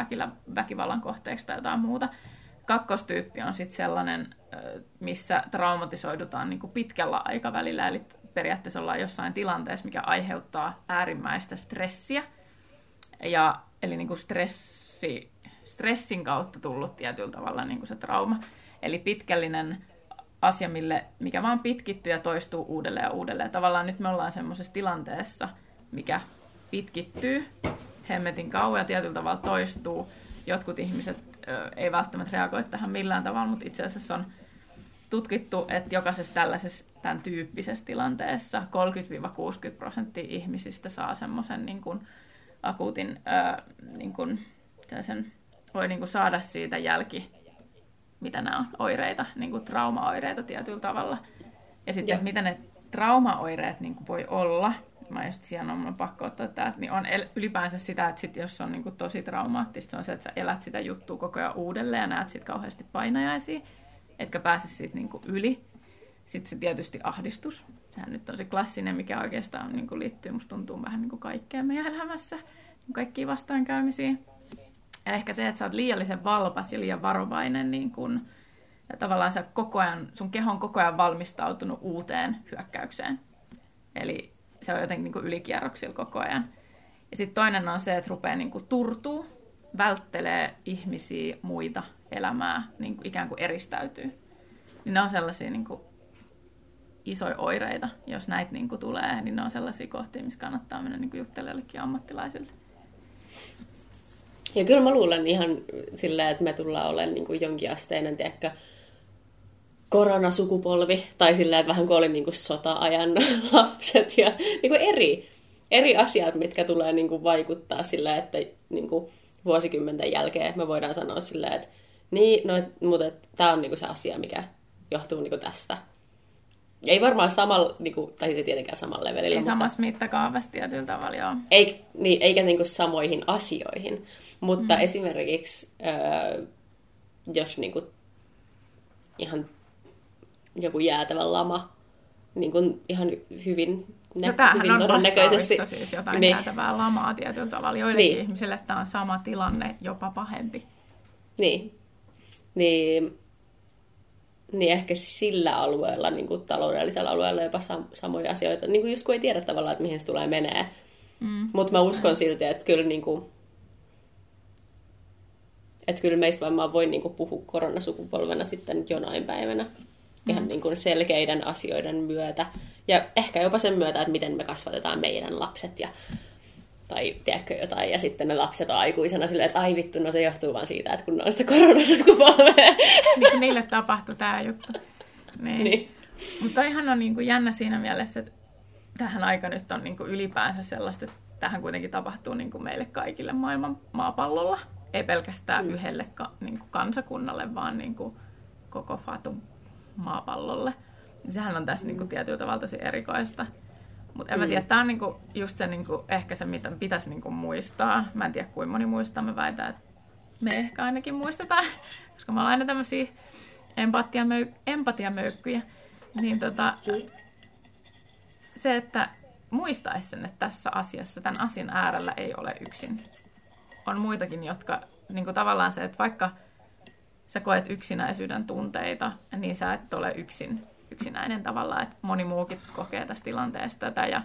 väkivallan kohteeksi tai jotain muuta. 2. tyyppi on sitten sellainen, missä traumatisoidutaan niin kuin pitkällä aikavälillä. Eli periaatteessa ollaan jossain tilanteessa, mikä aiheuttaa äärimmäistä stressiä. Eli niin kuin stressin kautta tullut tietyllä tavalla niin kuin se trauma. Eli pitkällinen asia, mikä vaan pitkittyy ja toistuu uudelleen ja uudelleen. Tavallaan nyt me ollaan semmoisessa tilanteessa, mikä pitkittyy hemmetin kauan ja tietyllä tavalla toistuu. Jotkut ihmiset ei välttämättä reagoi tähän millään tavalla, mutta itse asiassa on tutkittu, että jokaisessa tällaisessa tämän tyyppisessä tilanteessa 30-60% ihmisistä saa semmoisen niin kuin akuutin niin kuin sen voi niin kuin saada siitä mitä nämä on, oireita, niin kuin traumaoireita tietyllä tavalla. Ja sitten, mitä ne traumaoireet niin kuin voi olla, mä just siellä on pakko ottaa tämä, niin on ylipäänsä sitä, että sit jos on niin kuin tosi traumaattista, se on se, että sä elät sitä juttua koko ajan uudelleen ja näet siitä kauheasti painajaisia, etkä pääse siitä niin kuin yli. Sitten se tietysti ahdistus. Sehän nyt on se klassinen, mikä oikeastaan niin kuin liittyy, musta tuntuu vähän niin kuin kaikkea meidän elämässä, kaikkia vastaankäymisiä. Ja ehkä se, että sä oot liiallisen valpas ja liian varovainen, niin kun, tavallaan sä sun keho on koko ajan valmistautunut uuteen hyökkäykseen. Eli se on jotenkin niin kun ylikierroksilla koko ajan. Ja sitten toinen on se, että rupeaa niin kun turtuu, välttelee ihmisiä, muita, elämää, niin kun ikään kuin eristäytyy. Niin ne on sellaisia niin kun isoja oireita. Jos näitä niin kun tulee, niin ne on sellaisia kohtia, missä kannattaa mennä niin kun jutteleellekin ammattilaisille. Ja kyllä mä luulen ihan silleen, että me tullaan olemaan niin kuin jonkinasteinen koronasukupolvi, tai silleen, että vähän kuin oli niin kuin sota-ajan lapset ja niin kuin eri asiat, mitkä tulee niin kuin vaikuttaa silleen, että niin kuin vuosikymmenten jälkeen me voidaan sanoa silleen, että niin, mutta tämä on niin kuin se asia, mikä johtuu niin kuin tästä. Ei varmaan samalla, niin kuin, tai se tietenkään samalla levelillä. Ei mutta samassa mittakaavassa tietyllä tavalla, joo. Eikä niin kuin samoihin asioihin. Mutta esimerkiksi, jos niin kuin, ihan joku jäätävä lama, niin kuin ihan hyvin, hyvin todennäköisesti... on siis jotain jäätävää lamaa tietyllä tavalla. Joillekin ihmisille tämä on sama tilanne, jopa pahempi. Niin ehkä sillä alueella, niin kuin taloudellisella alueella jopa samoja asioita. Niin kuin just kun ei tiedä tavallaan, että mihin se tulee menee. Mutta mä uskon silti, että kyllä, niin kuin, meistä varmaan voi niin kuin puhua koronasukupolvena sitten jonain päivänä. Ihan niin kuin selkeiden asioiden myötä. Ja ehkä jopa sen myötä, että miten me kasvatetaan meidän lapset ja... Tai tiedätkö jotain, ja sitten ne lapset on aikuisena silleen, että ai vittu, no se johtuu vaan siitä, että kun ne on sitä koronasukupolvea. Niin niille tapahtui tämä juttu. Niin. Mutta ihan on niin kuin jännä siinä mielessä, että tähän aika nyt on niin kuin ylipäänsä sellaista, että tähän kuitenkin tapahtuu niin kuin meille kaikille maailman maapallolla. Ei pelkästään yhdelle niin kuin kansakunnalle, vaan niin kuin koko Fatun maapallolle. Sehän on tässä niin kuin tietyllä tavalla tosi erikoista. Mutta en mä tiedä, tämä on niinku just se, niinku, ehkä se, mitä pitäisi niinku muistaa. Mä en tiedä, kuinka moni muistaa. Mä väitän, että me ehkä ainakin muistetaan, koska me ollaan aina tämmöisiä empatiamöykkyjä, niin se, että muistaisi sen, että tässä asiassa, tämän asian äärellä ei ole yksin. On muitakin, jotka niin kuin tavallaan se, että vaikka sä koet yksinäisyyden tunteita, niin sä et ole yksinäinen tavallaan, että moni muukin kokee tästä tilanteesta tätä ja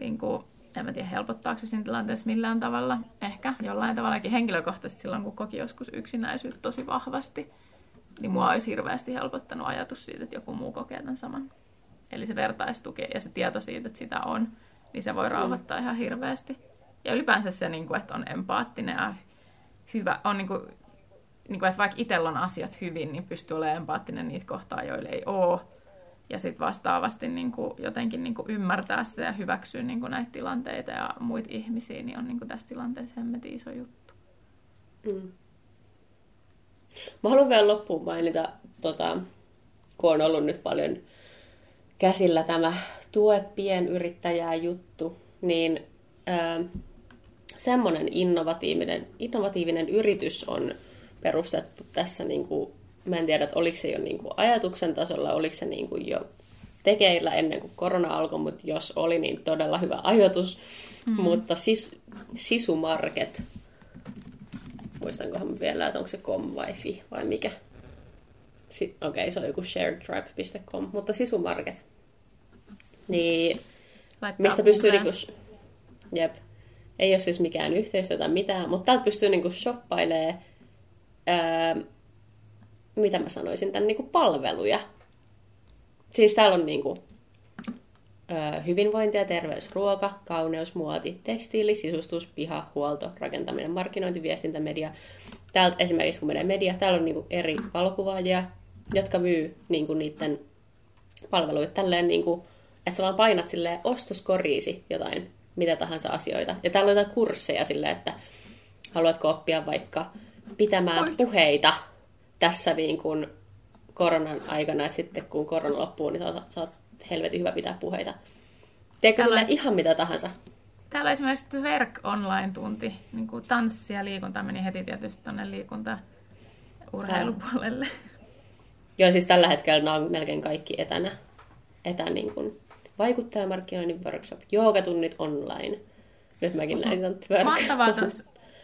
niin kuin, en mä tiedä, helpottaako se siinä tilanteessa millään tavalla, ehkä jollain tavallakin henkilökohtaisesti silloin, kun koki joskus yksinäisyyttä tosi vahvasti, niin mua olisi hirveästi helpottanut ajatus siitä, että joku muu kokee tämän saman. Eli se vertaistuki ja se tieto siitä, että sitä on, niin se voi rauhoittaa ihan hirveästi. Ja ylipäänsä se, että on empaattinen ja hyvä, on että vaikka itsellä on asiat hyvin, niin pystyy olemaan empaattinen niitä kohtaan, joille ei ole. Ja sitten vastaavasti jotenkin ymmärtää sitä ja hyväksyä näitä tilanteita ja muita ihmisiä, niin on tässä tilanteessa hemmetin iso juttu. Mm. Mä haluan vielä loppuun mainita, kun on ollut nyt paljon käsillä tämä tue pienyrittäjää juttu, niin semmoinen innovatiivinen yritys on perustettu tässä, mä en tiedä, että oliko se jo ajatuksen tasolla, oliko se jo tekeillä ennen kuin korona alkoi, mutta jos oli, niin todella hyvä ajatus. Mm-hmm. Mutta Sisu Market, muistankohan mä vielä, että onko se .com vai .fi vai mikä? Okei, se on joku sharedtribe.com, mutta Sisu Market. Niin, mistä pystyy jep. Ei ole siis mikään yhteistyö tai mitään, mutta täältä pystyy shoppailemaan, mitä mä sanoisin, tämän palveluja. Siis täällä on hyvinvointi ja terveys, ruoka, kauneus, muoti, tekstiili, sisustus, piha, huolto, rakentaminen, markkinointi, viestintä, media. Täältä esimerkiksi kun menee media, täällä on eri valokuvaajia, jotka myy niiden palveluita tälleen, että sä vaan painat silleen ostoskoriisi jotain, mitä tahansa asioita. Ja täällä on jotain kursseja silleen, että haluatko oppia vaikka pitämään puheita tässä koronan aikana, että sitten kun korona loppuu, niin sä oot helvetin hyvä pitää puheita. Teekö silleen ihan mitä tahansa? Täällä on esimerkiksi Verk Online-tunti, tanssi ja liikunta meni heti tietysti tuonne liikuntaurheilupuolelle. Joo, siis tällä hetkellä nämä on melkein kaikki etänä. Vaikuttajamarkkinoinnin workshop, joogatunnit online. Nyt mäkin näytän twerk.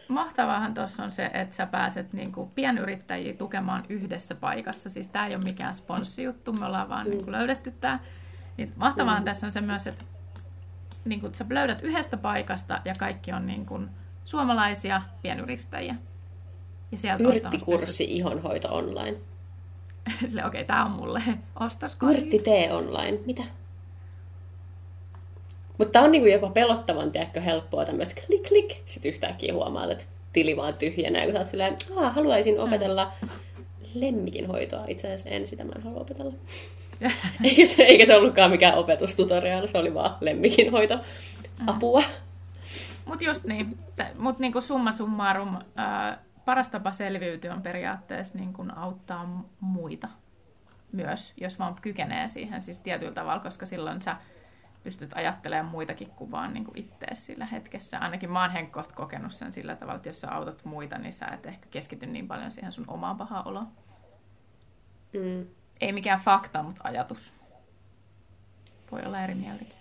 Mahtavaahan tuossa on se, että sä pääset pienyrittäjiä tukemaan yhdessä paikassa. Siis tää ei ole mikään sponssijuttu, me ollaan vaan löydetty tää. Niin mahtavaahan tässä on se myös, että sä löydät yhdestä paikasta ja kaikki on suomalaisia pienyrittäjiä. Ja yrttikurssi ihonhoito online. Silleen, okei, tää on mulle ostoskori. Yrttitee online, mitä? Mutta tämä on jopa pelottavan helppoa tämmöistä klik, sitten yhtäkkiä huomaat, että tili vaan tyhjänä, kun sä oot silleen, haluaisin opetella lemmikinhoitoa. Itse asiassa mä en halua opetella. Eikä se ollutkaan mikään opetustutoriaali, se oli vaan lemmikinhoito. Apua. Mutta just niin, summa summarum, paras tapa selviytyä on periaatteessa auttaa muita myös, jos vaan kykenee siihen siis tietyllä tavalla, koska silloin sä pystyt ajattelemaan muitakin kuin vaan ittees sillä hetkessä. Ainakin mä oon henkkoht kokenut sen sillä tavalla, että jos sä autat muita, niin sä et ehkä keskity niin paljon siihen sun omaan pahaan oloon. Mm. Ei mikään fakta, mutta ajatus. Voi olla eri mieltäkin.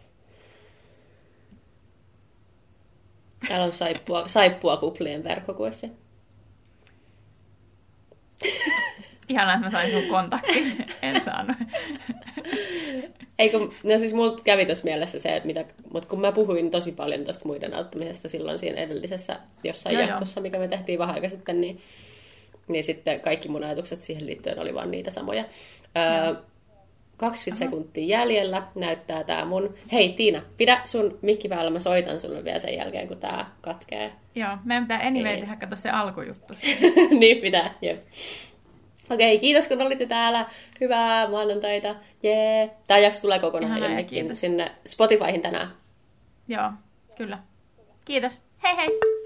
Täällä on saippuakuplien verkkokurssi. Ihanaa, että mä sain sun kontaktin. En saanut. Eikö, siis mulla kävi tuossa mielessä se, että mutta kun mä puhuin tosi paljon tuosta muiden auttamisesta silloin siinä edellisessä jossain jaksossa, mikä me tehtiin vähän aika sitten, niin sitten kaikki mun ajatukset siihen liittyen oli vaan niitä samoja. 20 sekuntia jäljellä näyttää tää mun... Hei Tiina, pidä sun mikki päällä, mä soitan sulle vielä sen jälkeen, kun tää katkee. Joo, meidän pitää tehdä katsoa se alkujuttu. Niin pitää, jep. Okei, kiitos kun olitte täällä. Hyvää maanantaita. Jee. Tämä jakso tulee kokonaan jonnekin sinne Spotifyhin tänään. Joo, kyllä. Kiitos. Hei hei!